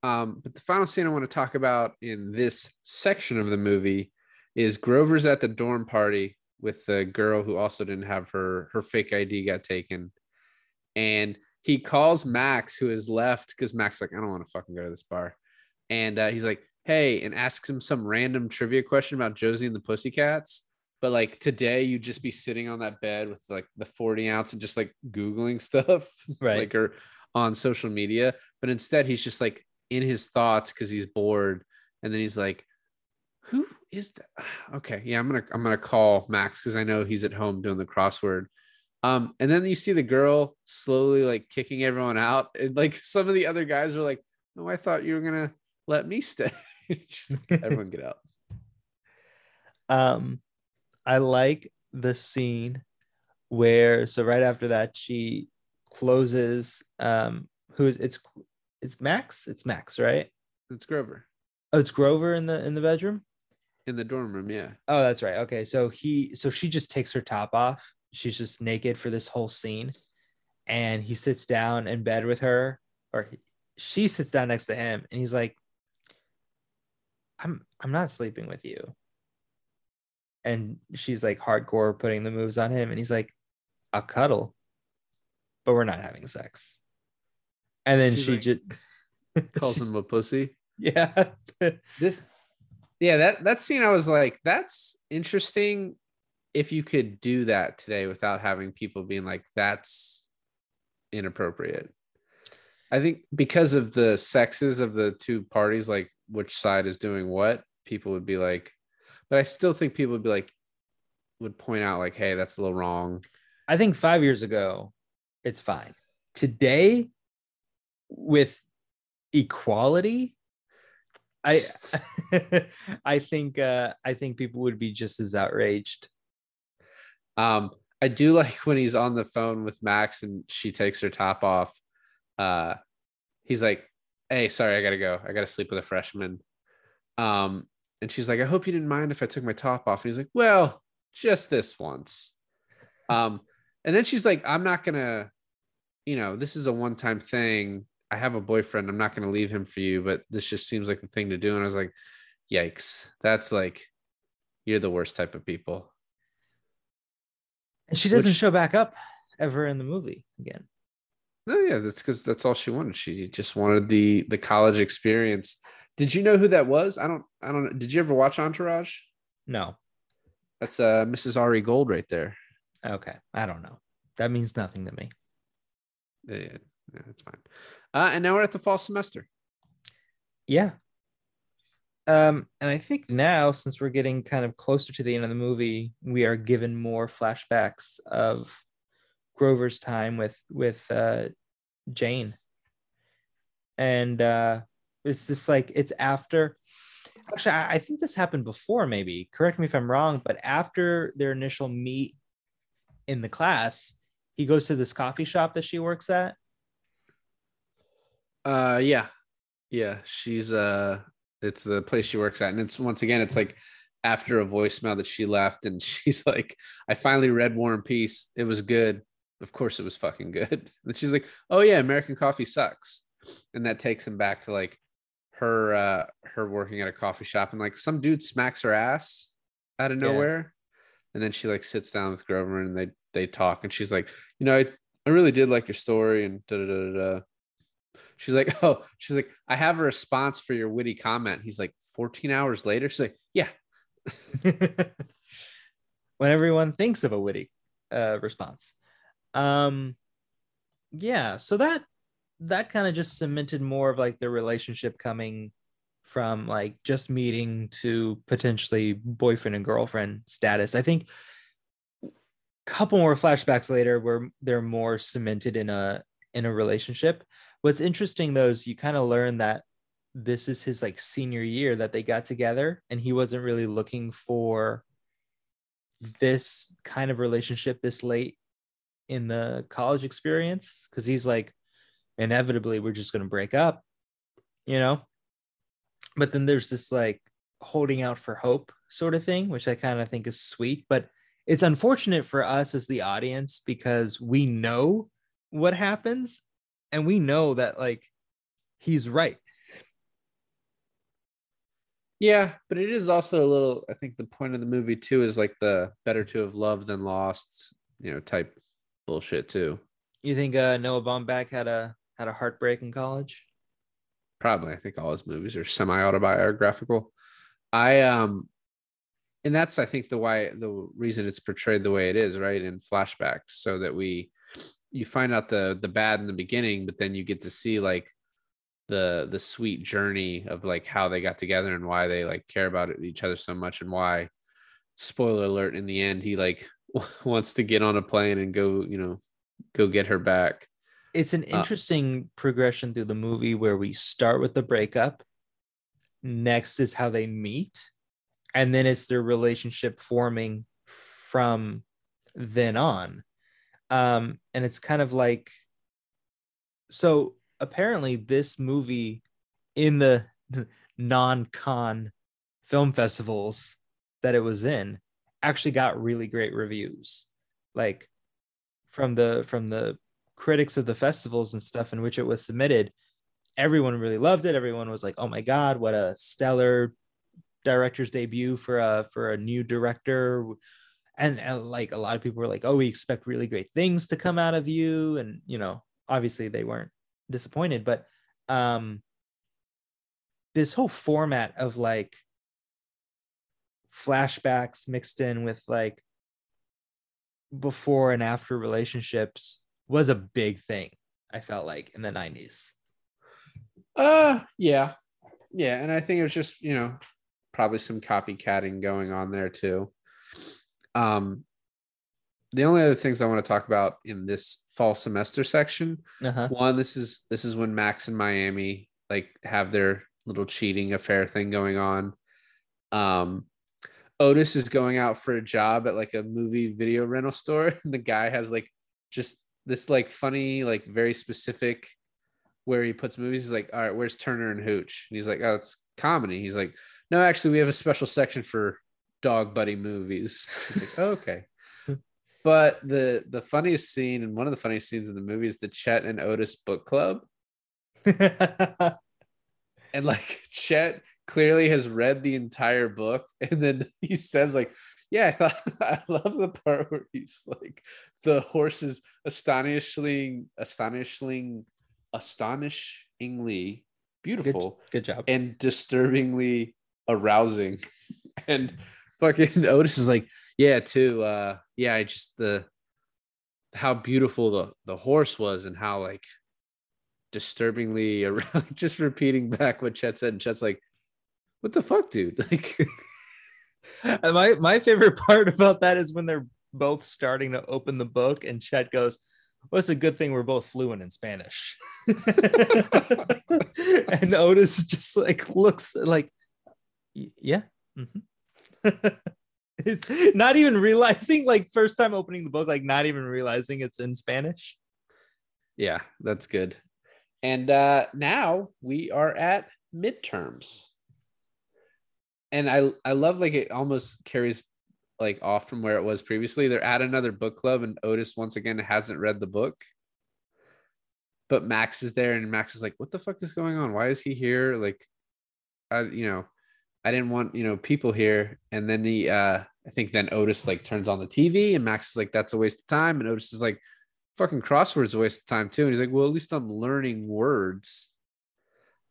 Um, but the final scene I want to talk about in this section of the movie is Grover's at the dorm party with the girl who also didn't have her, her fake I D got taken. And he calls Max, who is left, because Max's like, I don't want to fucking go to this bar. And uh, he's like, hey, and asks him some random trivia question about Josie and the Pussycats. But like, today you'd just be sitting on that bed with like the forty ounce and just like Googling stuff, right? Like, or on social media. But instead he's just like in his thoughts because he's bored. And then he's like, who is that? Okay, yeah, I'm gonna I'm gonna call Max because I know he's at home doing the crossword. Um, and then you see the girl slowly like kicking everyone out. And like some of the other guys were like, no, oh, I thought you were gonna let me stay. Just like, everyone get out. Um, I like the scene where, so right after that, she closes. Um, who's it's it's Max? It's Max, right? It's Grover. Oh, it's Grover in the in the bedroom? In the dorm room, yeah. Oh, that's right. Okay, so he, so she just takes her top off. She's just naked for this whole scene, and he sits down in bed with her, or he, she sits down next to him, and he's like, "I'm, I'm not sleeping with you." And she's like, hardcore putting the moves on him, and he's like, "I'll cuddle, but we're not having sex." And then she's she like, just calls him a pussy. Yeah, this. Yeah, that, that scene, I was like, that's interesting if you could do that today without having people being like, that's inappropriate. I think because of the sexes of the two parties, like which side is doing what, people would be like, but I still think people would be like, would point out like, hey, that's a little wrong. I think five years ago, it's fine. Today, with equality, I I think uh, I think people would be just as outraged. Um, I do like when he's on the phone with Max and she takes her top off. Uh, he's like, "Hey, sorry, I gotta go. I gotta sleep with a freshman." Um, and she's like, "I hope you didn't mind if I took my top off." And he's like, "Well, just this once." Um, and then she's like, "I'm not gonna, you know, this is a one-time thing. I have a boyfriend. I'm not going to leave him for you, but this just seems like the thing to do." And I was like, yikes. That's like, you're the worst type of people. And she doesn't Which, show back up ever in the movie again. No, yeah, that's because that's all she wanted. She just wanted the the college experience. Did you know who that was? I don't, I don't know. Did you ever watch Entourage? No. That's uh, Missus Ari Gold right there. Okay. I don't know. That means nothing to me. Yeah. Yeah, that's fine. Uh, and now we're at the fall semester. Yeah. Um, and I think now, since we're getting kind of closer to the end of the movie, we are given more flashbacks of Grover's time with with uh, Jane. And uh, it's just like, it's after. Actually, I, I think this happened before, maybe. Correct me if I'm wrong, but after their initial meet in the class, he goes to this coffee shop that she works at. Uh, yeah, yeah, she's uh, it's the place she works at, and it's once again, it's like after a voicemail that she left, and she's like, "I finally read War and Peace. It was good. Of course, it was fucking good." And she's like, "Oh yeah, American coffee sucks," and that takes him back to like her, uh, her working at a coffee shop, and like some dude smacks her ass out of nowhere, yeah. And then she like sits down with Grover, and they they talk, and she's like, "You know, I I really did like your story," and da da da da. She's like, oh, she's like, "I have a response for your witty comment." He's like, fourteen hours later. She's like, yeah. When everyone thinks of a witty uh, response. Um, yeah. So that, that kind of just cemented more of like the relationship coming from like just meeting to potentially boyfriend and girlfriend status. I think a couple more flashbacks later where they're more cemented in a, in a relationship. What's interesting though is you kind of learn that this is his like senior year that they got together, and he wasn't really looking for this kind of relationship this late in the college experience, because he's like, inevitably we're just going to break up, you know. But then there's this like holding out for hope sort of thing, which I kind of think is sweet, but it's unfortunate for us as the audience because we know what happens and we know that like he's right. Yeah, but it is also a little, I think the point of the movie too is like the better to have loved than lost, you know, type bullshit too. You think uh, Noah Baumbach had a had a heartbreak in college? Probably. I think all his movies are semi-autobiographical. I um, and that's I think the why the reason it's portrayed the way it is, right, in flashbacks, so that we you find out the the bad in the beginning, but then you get to see like the the sweet journey of like how they got together and why they like care about each other so much, and why, spoiler alert, in the end he like wants to get on a plane and go, you know, go get her back. It's an interesting uh, progression through the movie where we start with the breakup. Next is how they meet. And then it's their relationship forming from then on. Um, and it's kind of like, so apparently this movie in the non-con film festivals that it was in actually got really great reviews. Like, from the from the critics of the festivals and stuff in which it was submitted, everyone really loved it. Everyone was like, oh my God, what a stellar director's debut for a for a new director. And, and like a lot of people were like, oh, we expect really great things to come out of you. And, you know, obviously they weren't disappointed, but um, this whole format of like flashbacks mixed in with like before and after relationships was a big thing, I felt like, in the nineties. Uh yeah. Yeah. And I think it was just, you know, probably some copycatting going on there too. Um the only other things I want to talk about in this fall semester section. Uh-huh. One, this is this is when Max and Miami like have their little cheating affair thing going on. Um Otis is going out for a job at like a movie video rental store. And the guy has like just this like funny, like very specific where he puts movies. He's like, all right, where's Turner and Hooch? And he's like, oh, it's comedy. He's like, no, actually we have a special section for dog buddy movies. He's like, oh, okay. But the, the funniest scene and one of the funniest scenes in the movie is the Chet and Otis book club. And like Chet clearly has read the entire book, and then he says like, yeah, I thought I love the part where he's like, the horse is astonishingly astonishingly astonishingly beautiful, good, good job, and disturbingly arousing. And fucking Otis is like, yeah too uh yeah I just the how beautiful the the horse was and how like disturbingly arousing, just repeating back what Chet said. And Chet's like, what the fuck, dude? Like, my my favorite part about that is when they're both starting to open the book and Chet goes, well, it's a good thing we're both fluent in Spanish. And Otis just like looks like, yeah. Mm-hmm. It's not even realizing, like, first time opening the book, like not even realizing it's in Spanish. Yeah, that's good. And uh, now we are at midterms. And I, I love like it almost carries like off from where it was previously. They're at another book club and Otis once again hasn't read the book. But Max is there and Max is like, what the fuck is going on? Why is he here? Like, I, you know, I didn't want, you know, people here. And then he, uh, I think then Otis like turns on the T V and Max is like, that's a waste of time. And Otis is like, fucking crossword's a waste of time too. And he's like, well, at least I'm learning words.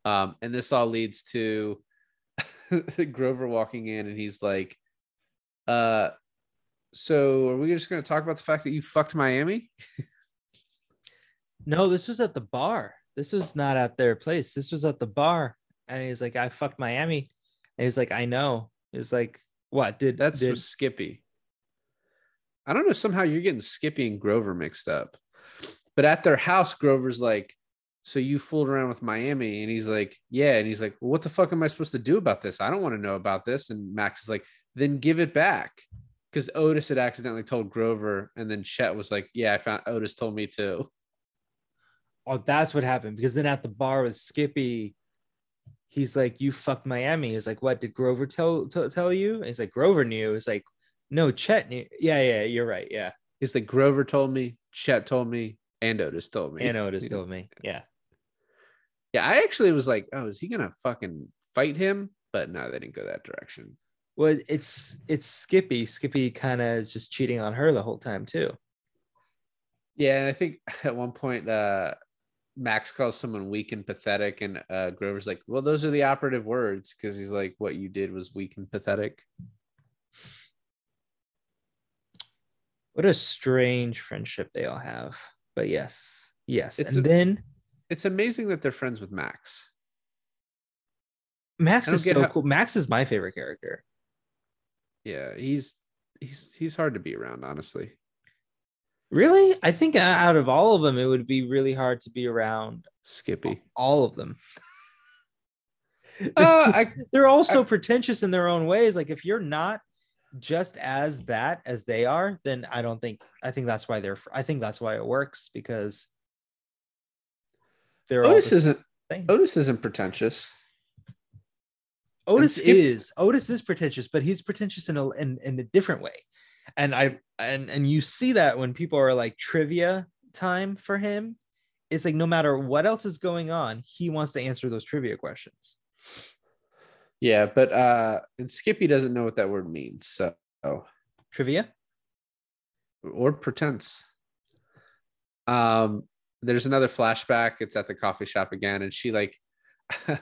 Um, and this all leads to Grover walking in and he's like, uh so are we just going to talk about the fact that you fucked Miami? No, this was at the bar. This was not at their place. This was at the bar. And he's like, I fucked Miami. And he's like, I know. He's like, what did that's did... Skippy. I don't know, somehow you're getting Skippy and Grover mixed up. But at their house, Grover's like, so you fooled around with Miami. And he's like, yeah. And he's like, well, what the fuck am I supposed to do about this? I don't want to know about this. And Max is like, then give it back. because Otis had accidentally told Grover, and then Chet was like, yeah, I found Otis told me too. Oh, that's what happened. Because then at the bar with Skippy, he's like, you fucked Miami. He's like, what did Grover tell t- tell you? And he's like, Grover knew. It's like, no, Chet knew. Yeah, yeah, you're right. Yeah. He's like, Grover told me, Chet told me, and Otis told me. And Otis told me. Yeah. Yeah, I actually was like, oh, is he gonna fucking fight him? But no, they didn't go that direction. Well, it's it's Skippy. Skippy kind of just cheating on her the whole time too. Yeah, and I think at one point uh, Max calls someone weak and pathetic, and uh, Grover's like, "Well, those are the operative words," because he's like, "What you did was weak and pathetic." What a strange friendship they all have. But yes, yes, it's and a, then it's amazing that they're friends with Max. Max is so how- cool. Max is my favorite character. Yeah, he's he's he's hard to be around, honestly. Really? I think out of all of them, it would be really hard to be around Skippy. All of them. uh, just, I, they're all so I, pretentious in their own ways. Like, if you're not just as that as they are, then I don't think, I think that's why they're, I think that's why it works, because they're Otis isn't, thing. Otis isn't pretentious. Otis Skip- is, Otis is pretentious, but he's pretentious in a, in, in a different way. And I and and you see that when people are like trivia time for him, it's like no matter what else is going on, he wants to answer those trivia questions. Yeah, but uh, and Skippy doesn't know what that word means. So trivia or pretense. Um, there's another flashback. It's at the coffee shop again, and she like.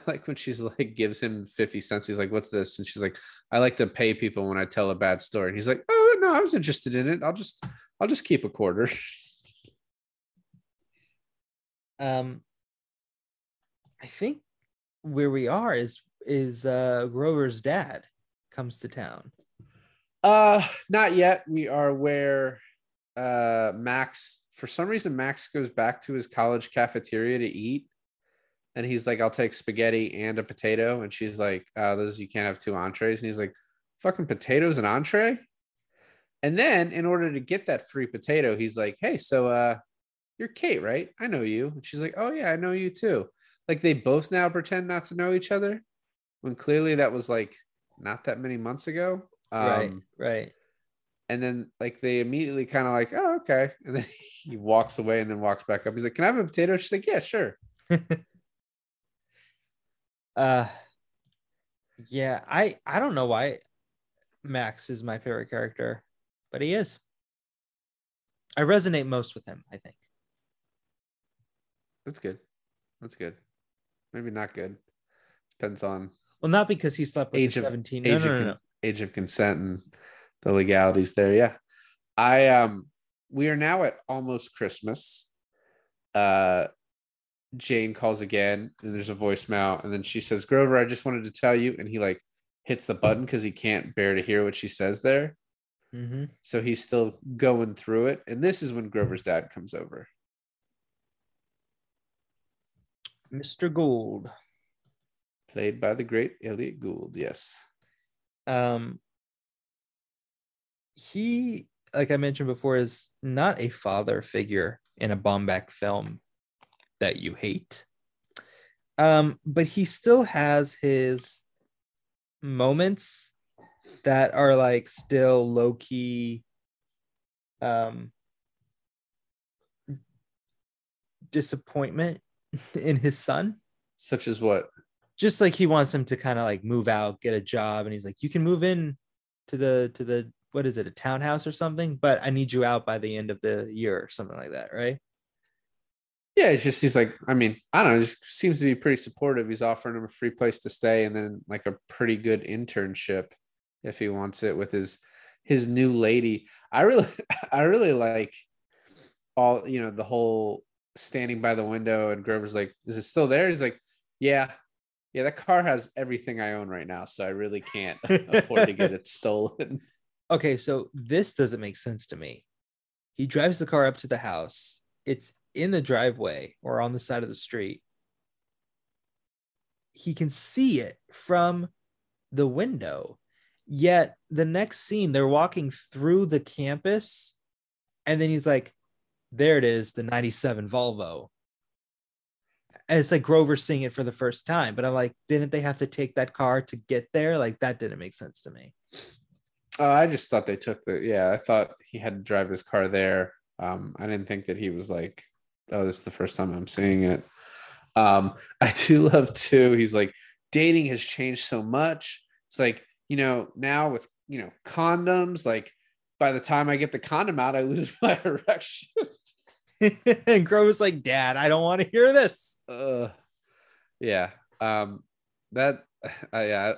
Like when she's like gives him fifty cents, he's like, what's this? And she's like, I like to pay people when I tell a bad story. And he's like, oh no, I was interested in it. I'll just I'll just keep a quarter. Um I think where we are is is uh Grover's dad comes to town. Uh not yet. We are where uh Max, for some reason Max goes back to his college cafeteria to eat. And he's like, I'll take spaghetti and a potato. And she's like, uh, those you can't have two entrees. And he's like, fucking potatoes and entree. And then in order to get that free potato, he's like, hey, so uh, you're Kate, right? I know you. And she's like, oh, yeah, I know you too. Like they both now pretend not to know each other when clearly that was like not that many months ago. Um, right, right. And then like they immediately kind of like, oh, okay. And then he walks away and then walks back up. He's like, can I have a potato? She's like, yeah, sure. Uh, yeah, I, I don't know why Max is my favorite character, but he is. I resonate most with him, I think. That's good. That's good. Maybe not good. Depends on. Well, not because he slept with the seventeen. No, no, no, no. Age of consent and the legalities there. Yeah. I, um, we are now at almost Christmas. Uh, Jane calls again and there's a voicemail, and then she says, Grover, I just wanted to tell you, and he like hits the button because he can't bear to hear what she says there. Mm-hmm. So he's still going through it, and this is when Grover's dad comes over. Mister Gould, played by the great Elliot Gould. Yes. Um he, like I mentioned before, is not a father figure in a Baumbach film that you hate. Um, but he still has his moments that are like still low key um, disappointment in his son. Such as what? Just like he wants him to kind of like move out, get a job. And he's like, you can move in to the, to the, what is it? A townhouse or something, but I need you out by the end of the year or something like that. Right. Yeah, it's just he's like, I mean, I don't know, it just seems to be pretty supportive. He's offering him a free place to stay and then like a pretty good internship if he wants it with his his new lady. I really I really like all, you know, the whole standing by the window and Grover's like, is it still there? He's like, yeah, yeah, that car has everything I own right now, so I really can't afford to get it stolen. Okay, so this doesn't make sense to me. He drives the car up to the house. It's in the driveway or on the side of the street. He can see it from the window. Yet the next scene, they're walking through the campus, and then he's like, there it is, the ninety-seven Volvo. And it's like Grover's seeing it for the first time. But I'm like, didn't they have to take that car to get there? Like, that didn't make sense to me. Uh, I just thought they took the, yeah, I thought he had to drive his car there. Um, I didn't think that he was like, oh, this is the first time I'm seeing it. Um, I do love too, he's like, dating has changed so much. It's like, you know, now with, you know, condoms, like by the time I get the condom out, I lose my erection. And Grover's like, Dad, I don't want to hear this. Uh, yeah. Um, that, I, uh,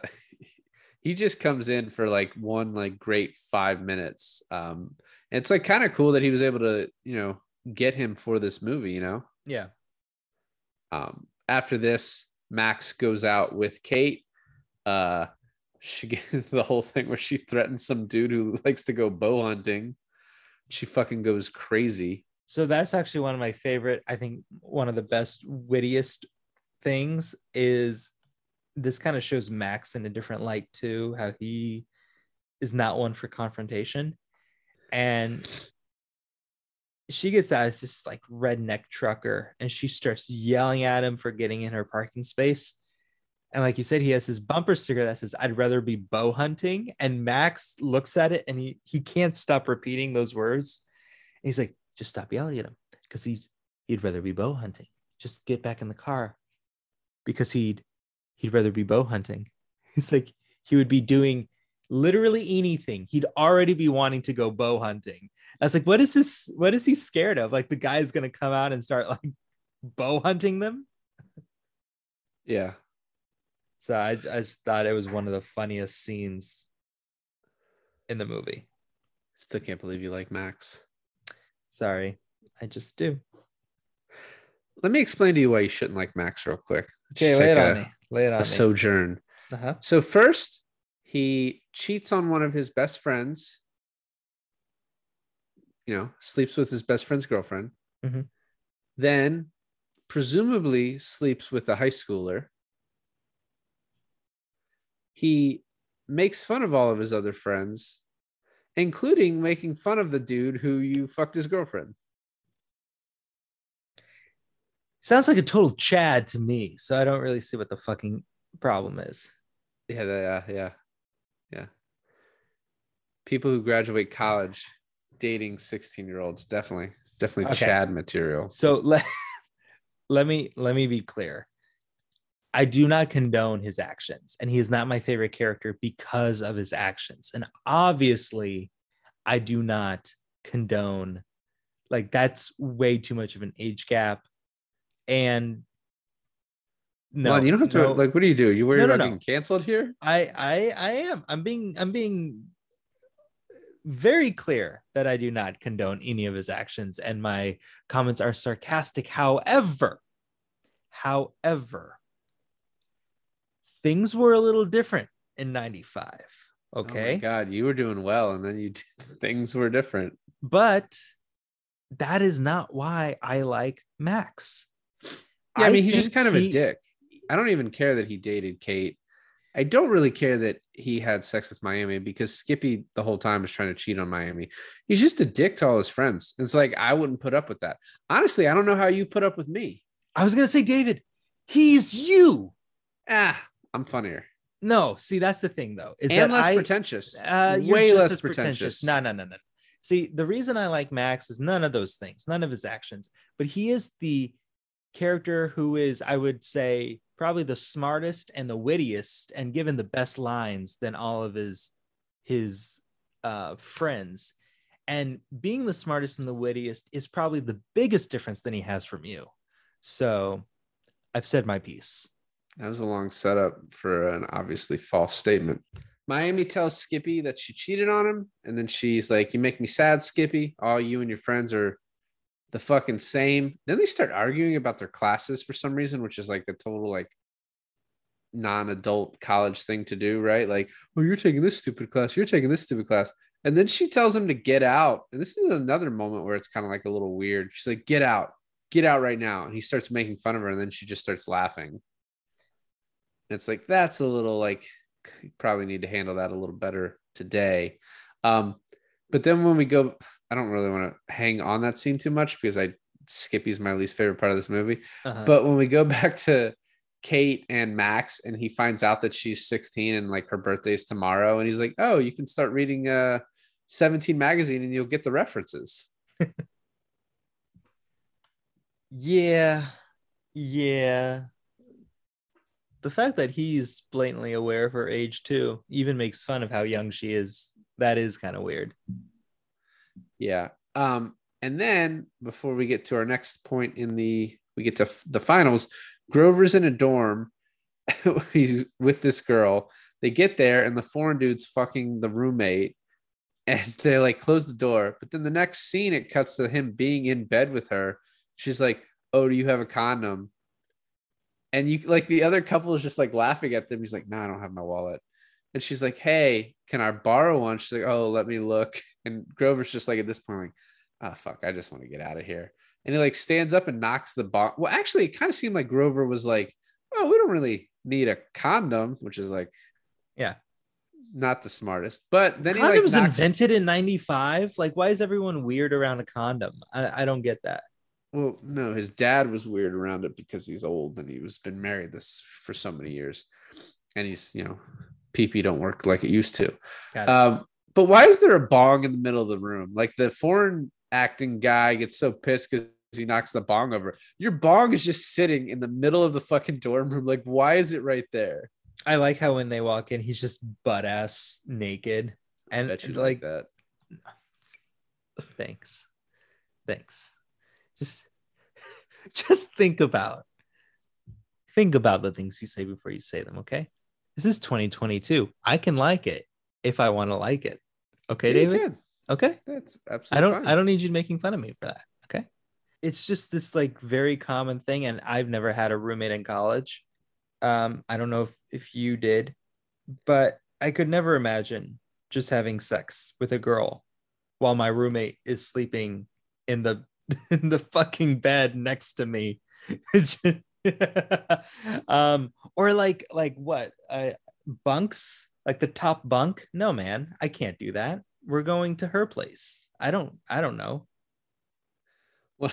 he just comes in for like one, like great five minutes. Um, and it's like kind of cool that he was able to, you know, get him for this movie, you know? Yeah. Um, after this, Max goes out with Kate, uh, she gets the whole thing where she threatens some dude who likes to go bow hunting. She fucking goes crazy. So that's actually one of my favorite, I think one of the best, wittiest things is this kind of shows Max in a different light too, how he is not one for confrontation. And she gets out as this like redneck trucker, and she starts yelling at him for getting in her parking space. And like you said, he has his bumper sticker that says, I'd rather be bow hunting. And Max looks at it and he, he can't stop repeating those words. And he's like, just stop yelling at him, because he, he'd rather be bow hunting. Just get back in the car, because he'd, he'd rather be bow hunting. It's like, he would be doing literally anything. He'd already be wanting to go bow hunting. I was like, what is this? What is he scared of? Like, the guy's going to come out and start like bow hunting them. Yeah. So I, I just thought it was one of the funniest scenes in the movie. Still can't believe you like Max. Sorry, I just do. Let me explain to you why you shouldn't like Max real quick. Okay, lay it on me. Lay it on me. A sojourn. Uh-huh. So first, he cheats on one of his best friends. You know, sleeps with his best friend's girlfriend. Mm-hmm. Then, presumably, sleeps with a high schooler. He makes fun of all of his other friends, including making fun of the dude who you fucked his girlfriend. Sounds like a total Chad to me, so I don't really see what the fucking problem is. Yeah, yeah, yeah. Yeah. People who graduate college dating sixteen-year-olds, definitely, definitely okay. Chad material. So let, let me let me be clear. I do not condone his actions, and he is not my favorite character because of his actions. And obviously, I do not condone, like, that's way too much of an age gap. And no, well, you don't have to, no, like, what do you do? Are you worried no, no, about no. being canceled here? I, I, I am. I'm being, I'm being very clear that I do not condone any of his actions, and my comments are sarcastic. However, however. Things were a little different in ninety-five, okay? Oh my God, you were doing well, and then you did, things were different. But that is not why I like Max. Yeah, I, I mean, he's just kind of he, a dick. I don't even care that he dated Kate. I don't really care that he had sex with Miami, because Skippy the whole time was trying to cheat on Miami. He's just a dick to all his friends. It's like, I wouldn't put up with that. Honestly, I don't know how you put up with me. I was going to say, David, he's you. Ah. I'm funnier. No, see, that's the thing, though. Is and that less I, pretentious. Uh, Way less pretentious. pretentious. No, no, no, no. See, the reason I like Max is none of those things, none of his actions. But he is the character who is, I would say, probably the smartest and the wittiest, and given the best lines than all of his, his uh, friends. And being the smartest and the wittiest is probably the biggest difference than he has from you. So I've said my piece. That was a long setup for an obviously false statement. Miami tells Skippy that she cheated on him. And then she's like, you make me sad, Skippy. All you and your friends are the fucking same. Then they start arguing about their classes for some reason, which is like the total like non-adult college thing to do, right? Like, oh, you're taking this stupid class. You're taking this stupid class. And then she tells him to get out. And this is another moment where it's kind of like a little weird. She's like, get out. Get out right now. And he starts making fun of her. And then she just starts laughing. It's like, that's a little like you probably need to handle that a little better today. Um, but then when we go, I don't really want to hang on that scene too much because I Skippy's my least favorite part of this movie. Uh-huh. But when we go back to Kate and Max, and he finds out that she's sixteen and like her birthday is tomorrow, and he's like, "Oh, you can start reading uh seventeen magazine and you'll get the references." Yeah, yeah. The fact that he's blatantly aware of her age too, even makes fun of how young she is. That is kind of weird. Yeah. Um, and then before we get to our next point in the, we get to f- the finals, Grover's in a dorm he's with this girl. They get there and the foreign dude's fucking the roommate, and they like close the door. But then the next scene, it cuts to him being in bed with her. She's like, "Oh, do you have a condom?" And you like the other couple is just like laughing at them. He's like, "No, I don't have my wallet." And she's like, "Hey, can I borrow one?" She's like, "Oh, let me look." And Grover's just like at this point, like, "Oh, fuck, I just want to get out of here." And he like stands up and knocks the bomb. Well, actually, it kind of seemed like Grover was like, "Oh, we don't really need a condom," which is like, yeah, not the smartest. But then condoms he like knocks- invented in ninety-five. Like, why is everyone weird around a condom? I, I don't get that. Well, no, his dad was weird around it because he's old and he was been married this for so many years, and he's, you know, pee-pee don't work like it used to. Gotcha. Um, but why is there a bong in the middle of the room? Like the foreign acting guy gets so pissed because he knocks the bong over. Your bong is just sitting in the middle of the fucking dorm room. Like, why is it right there? I like how when they walk in, he's just butt-ass naked. And I bet you like, like that. Thanks. Thanks. Just, just think about, think about the things you say before you say them. Okay, this is twenty twenty-two. I can like it if I want to like it. Okay, yeah, David. You can. Okay, that's absolutely. I don't. Fine. I don't need you making fun of me for that. Okay, it's just this like very common thing, and I've never had a roommate in college. Um, I don't know if if you did, but I could never imagine just having sex with a girl while my roommate is sleeping in the. in the fucking bed next to me. um or like like what uh bunks, like the top bunk. No, man, I can't do that. We're going to her place. I don't i don't know. Well,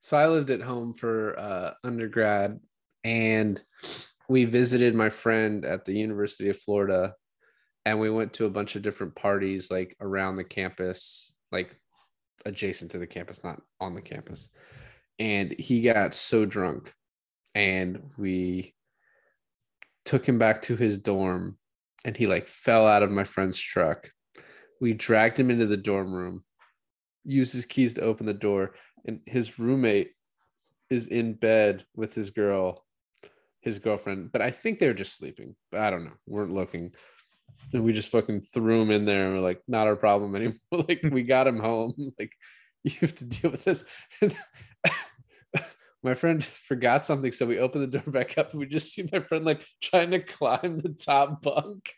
so I lived at home for uh undergrad, and we visited my friend at the University of Florida, and we went to a bunch of different parties like around the campus, like adjacent to the campus, not on the campus. And he got so drunk, and we took him back to his dorm, and he like fell out of my friend's truck. We dragged him into the dorm room, used his keys to open the door, and his roommate is in bed with his girl his girlfriend, but I think they're just sleeping. I don't know, weren't looking. And we just fucking threw him in there, and we're like, not our problem anymore. Like, we got him home. Like, you have to deal with this. My friend forgot something, so we opened the door back up, and we just see my friend like trying to climb the top bunk.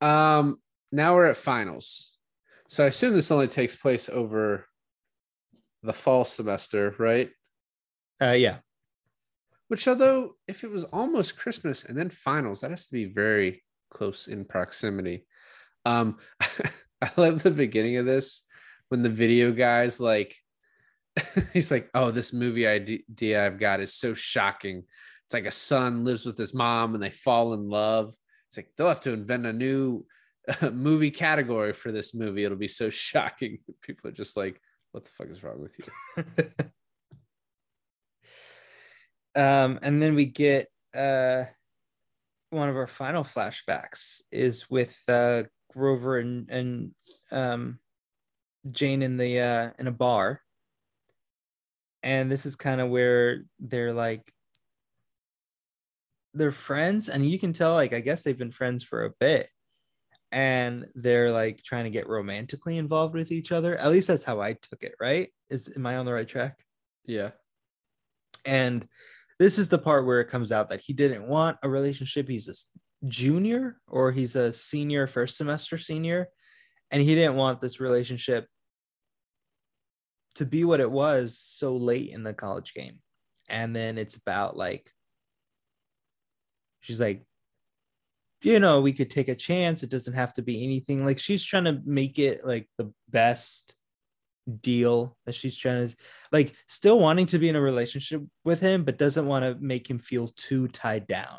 um, now we're at finals. So I assume this only takes place over the fall semester, right? Uh, yeah. Which, although, if it was almost Christmas and then finals, that has to be very close in proximity. Um, I love the beginning of this when the video guy's like, he's like, "Oh, this movie idea I've got is so shocking. It's like a son lives with his mom and they fall in love. It's like, they'll have to invent a new uh, movie category for this movie. It'll be so shocking." People are just like, what the fuck is wrong with you? Um, and then we get uh, one of our final flashbacks is with uh, Grover and, and um, Jane in the uh, in a bar. And this is kind of where they're like, they're friends, and you can tell, like, I guess they've been friends for a bit, and they're like trying to get romantically involved with each other. At least that's how I took it. Right? Is am I on the right track? Yeah. And this is the part where it comes out that he didn't want a relationship. He's a junior, or he's a senior, first semester senior. And he didn't want this relationship to be what it was so late in the college game. And then it's about like she's like, you know, we could take a chance. It doesn't have to be anything. Like, she's trying to make it like the best deal that she's trying to, like, still wanting to be in a relationship with him, but doesn't want to make him feel too tied down.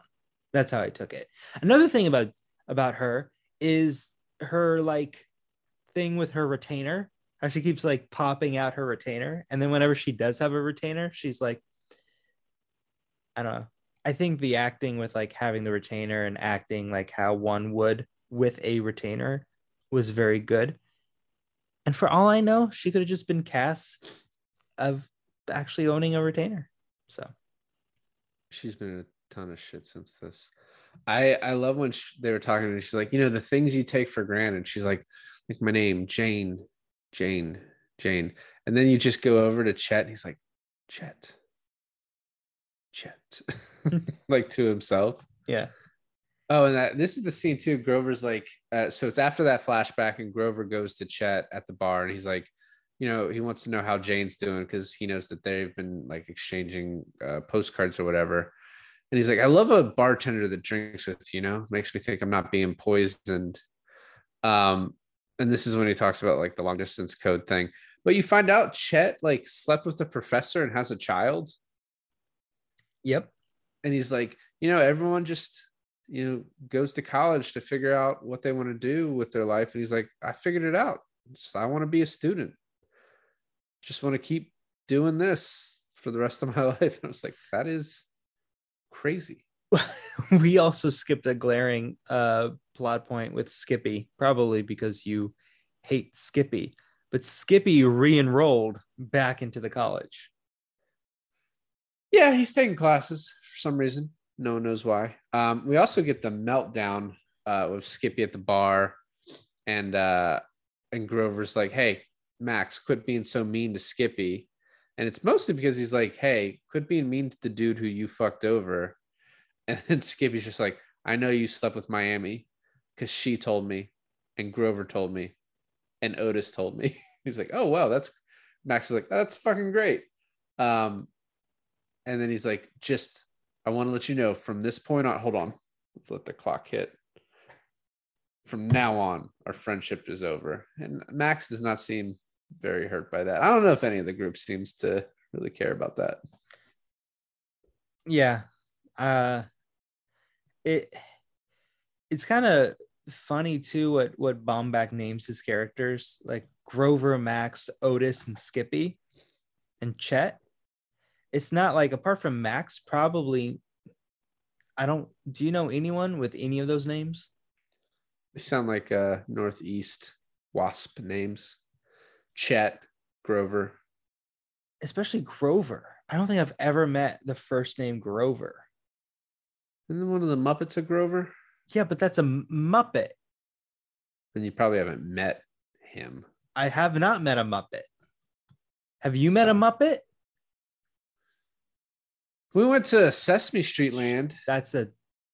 That's how I took it. Another thing about about her is her like thing with her retainer. How she keeps like popping out her retainer, and then whenever she does have a retainer, she's like, I don't know. I think the acting with like having the retainer and acting like how one would with a retainer was very good. And for all I know, she could have just been cast of actually owning a retainer. So she's been in a ton of shit since this. I, I love when she, they were talking to her. She's like, you know, the things you take for granted. She's like, like my name, Jane, Jane, Jane. And then you just go over to Chet. And he's like, Chet. Chet like to himself. Yeah. Oh, and that, this is the scene too. Grover's like, uh, so it's after that flashback, and Grover goes to Chet at the bar, and he's like, you know, he wants to know how Jane's doing because he knows that they've been like exchanging uh, postcards or whatever. And he's like, I love a bartender that drinks with, you know, makes me think I'm not being poisoned. Um, and this is when he talks about like the long distance code thing. But you find out Chet like slept with a professor and has a child. Yep. And he's like, you know, everyone just, you know, goes to college to figure out what they want to do with their life. And he's like, I figured it out. Just, I want to be a student. Just want to keep doing this for the rest of my life. And I was like, that is crazy. We also skipped a glaring uh, plot point with Skippy, probably because you hate Skippy. But Skippy re-enrolled back into the college. Yeah, he's taking classes for some reason. No one knows why. Um, we also get the meltdown uh, with Skippy at the bar, and uh, and Grover's like, "Hey, Max, quit being so mean to Skippy." And it's mostly because he's like, "Hey, quit being mean to the dude who you fucked over." And then Skippy's just like, "I know you slept with Miami because she told me, and Grover told me, and Otis told me." He's like, "Oh wow, that's." Max is like, oh, "That's fucking great." Um, And then he's like, just, I want to let you know from this point on, hold on, let's let the clock hit. From now on, our friendship is over. And Max does not seem very hurt by that. I don't know if any of the group seems to really care about that. Yeah. Uh, it It's kind of funny, too, what, what Baumbach names his characters, like Grover, Max, Otis, and Skippy, and Chet. It's not like, apart from Max, probably, I don't, do you know anyone with any of those names? They sound like uh, Northeast WASP names. Chet, Grover. Especially Grover. I don't think I've ever met the first name Grover. Isn't one of the Muppets a Grover? Yeah, but that's a Muppet. Then you probably haven't met him. I have not met a Muppet. Have you so. met a Muppet? We went to Sesame Street land. That's a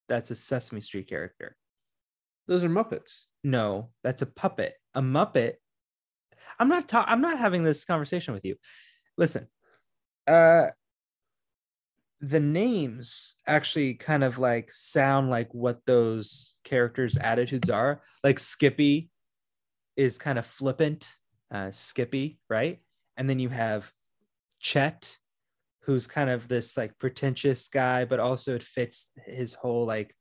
that's a Sesame Street character. Those are Muppets. No, that's a puppet. A Muppet. I'm not ta- I'm not having this conversation with you. Listen. Uh the names actually kind of like sound like what those characters' attitudes are. Like Skippy is kind of flippant, uh Skippy, right? And then you have Chet, who's kind of this like pretentious guy, but also it fits his whole like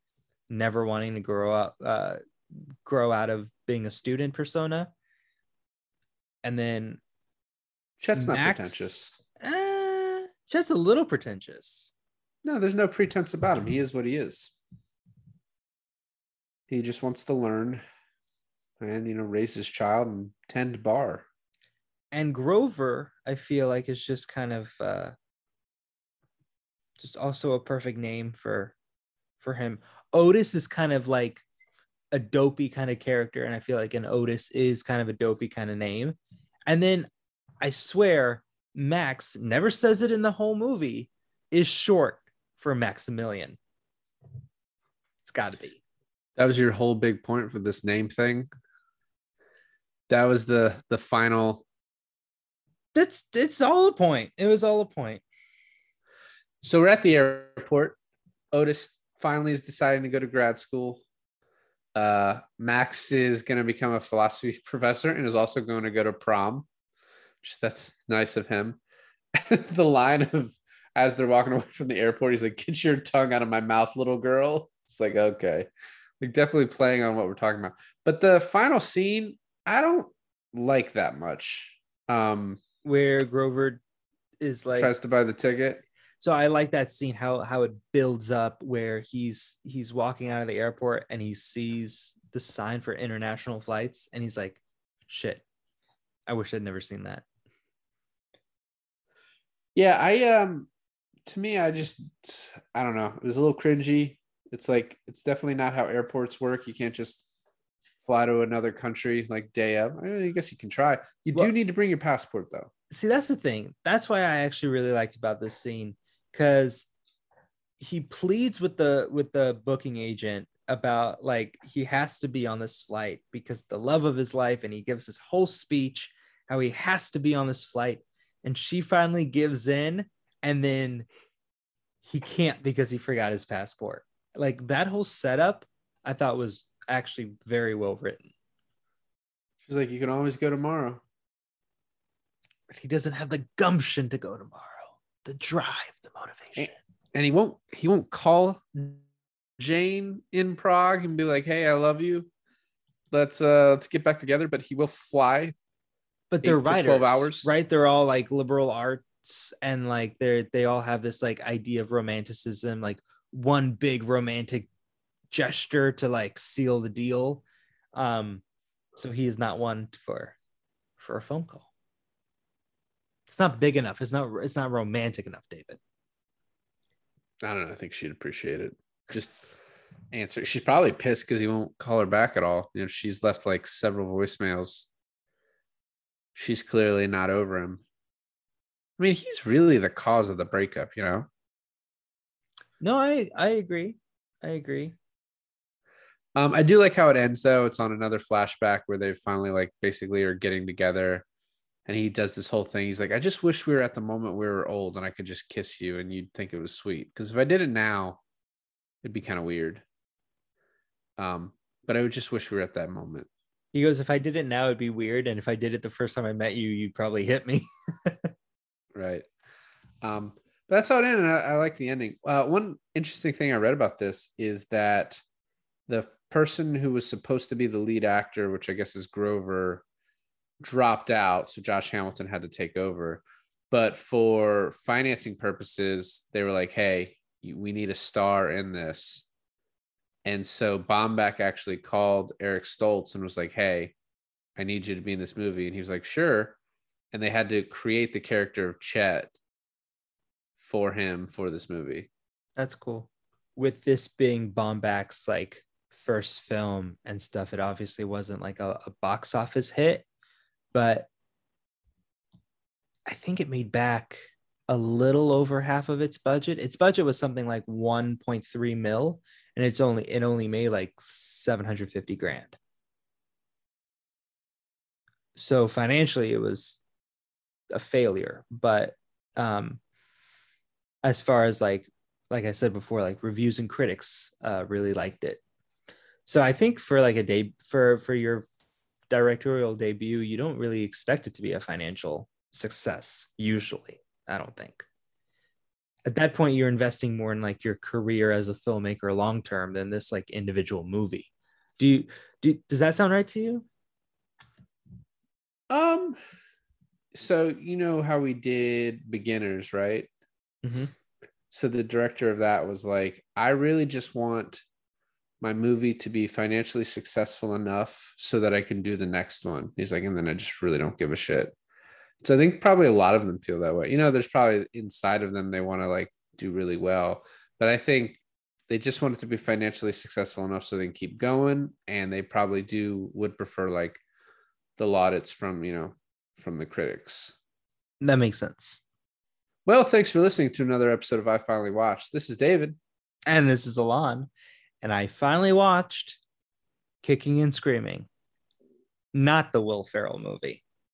never wanting to grow up, uh, grow out of being a student persona. And then Chet's Max, not pretentious. Uh, Chet's a little pretentious. No, there's no pretense about him. He is what he is. He just wants to learn and, you know, raise his child and tend bar. And Grover, I feel like, is just kind of, uh, just also a perfect name for for him. Otis is kind of like a dopey kind of character, and I feel like an Otis is kind of a dopey kind of name. And then I swear Max never says it in the whole movie, is short for Maximilian. It's got to be. That was your whole big point for this name thing. That was the the final. That's it's all a point. It was all a point. So we're at the airport. Otis finally is deciding to go to grad school. Uh, Max is going to become a philosophy professor and is also going to go to prom. Which, that's nice of him. The line of, as they're walking away from the airport, he's like, "Get your tongue out of my mouth, little girl." It's like, okay. Like, definitely playing on what we're talking about. But the final scene, I don't like that much. Um, Where Grover is like... tries to buy the ticket. So I like that scene, how how it builds up, where he's he's walking out of the airport and he sees the sign for international flights and he's like, shit, I wish I'd never seen that. Yeah, I um to me, I just I don't know. It was a little cringy. It's like, it's definitely not how airports work. You can't just fly to another country like day of. I mean, I guess you can try. You well, do need to bring your passport though. See, that's the thing. That's why I actually really liked about this scene. Because he pleads with the with the booking agent about, like, he has to be on this flight because the love of his life, and he gives this whole speech how he has to be on this flight, and she finally gives in, and then he can't because he forgot his passport. Like, that whole setup I thought was actually very well written. She's like, "You can always go tomorrow." But he doesn't have the gumption to go tomorrow. The drive, the motivation. And he won't he won't call Jane in Prague and be like, "Hey, I love you. Let's uh let's get back together," but he will fly. But they're writers, twelve hours. Right? They're all like liberal arts, and like they're they all have this like idea of romanticism, like one big romantic gesture to like seal the deal. Um so he is not one for for a phone call. It's not big enough. It's not. It's not romantic enough, David. I don't know. I think she'd appreciate it. Just answer. She's probably pissed because he won't call her back at all. You know, she's left like several voicemails. She's clearly not over him. I mean, he's really the cause of the breakup. You know. No, I I agree. I agree. Um, I do like how it ends though. It's on another flashback where they finally like basically are getting together. And he does this whole thing. He's like, "I just wish we were at the moment we were old and I could just kiss you and you'd think it was sweet. Because if I did it now, it'd be kind of weird. Um, but I would just wish we were at that moment." He goes, "If I did it now, it'd be weird. And if I did it the first time I met you, you'd probably hit me." Right. Um, but that's how it ended. I, I like the ending. Uh, one interesting thing I read about this is that the person who was supposed to be the lead actor, which I guess is Grover, dropped out, so Josh Hamilton had to take over. But for financing purposes, they were like, "Hey, we need a star in this." And so Baumbach actually called Eric Stoltz and was like, "Hey, I need you to be in this movie." And he was like, "Sure." And they had to create the character of Chet for him for this movie. That's cool. With this being Baumbach's like first film and stuff, it obviously wasn't like a, a box office hit. But I think it made back a little over half of its budget. Its budget was something like one point three mil, and it's only it only made like seven hundred fifty grand. So financially, it was a failure. But um, as far as like like I said before, like reviews and critics uh, really liked it. So I think for like a day for for your directorial debut, you don't really expect it to be a financial success usually. I don't think at that point you're investing more in like your career as a filmmaker long term than this like individual movie. Do you do does that sound right to you? Um so you know how we did Beginners, right? Mm-hmm. So the director of that was like, "I really just want my movie to be financially successful enough so that I can do the next one." He's like, "And then I just really don't give a shit." So I think probably a lot of them feel that way. You know, there's probably inside of them, they want to like do really well, but I think they just want it to be financially successful enough so they can keep going. And they probably do would prefer like the laudits from, you know, from the critics. That makes sense. Well, thanks for listening to another episode of I Finally Watched. This is David. And this is Alon. And I finally watched Kicking and Screaming, not the Will Ferrell movie.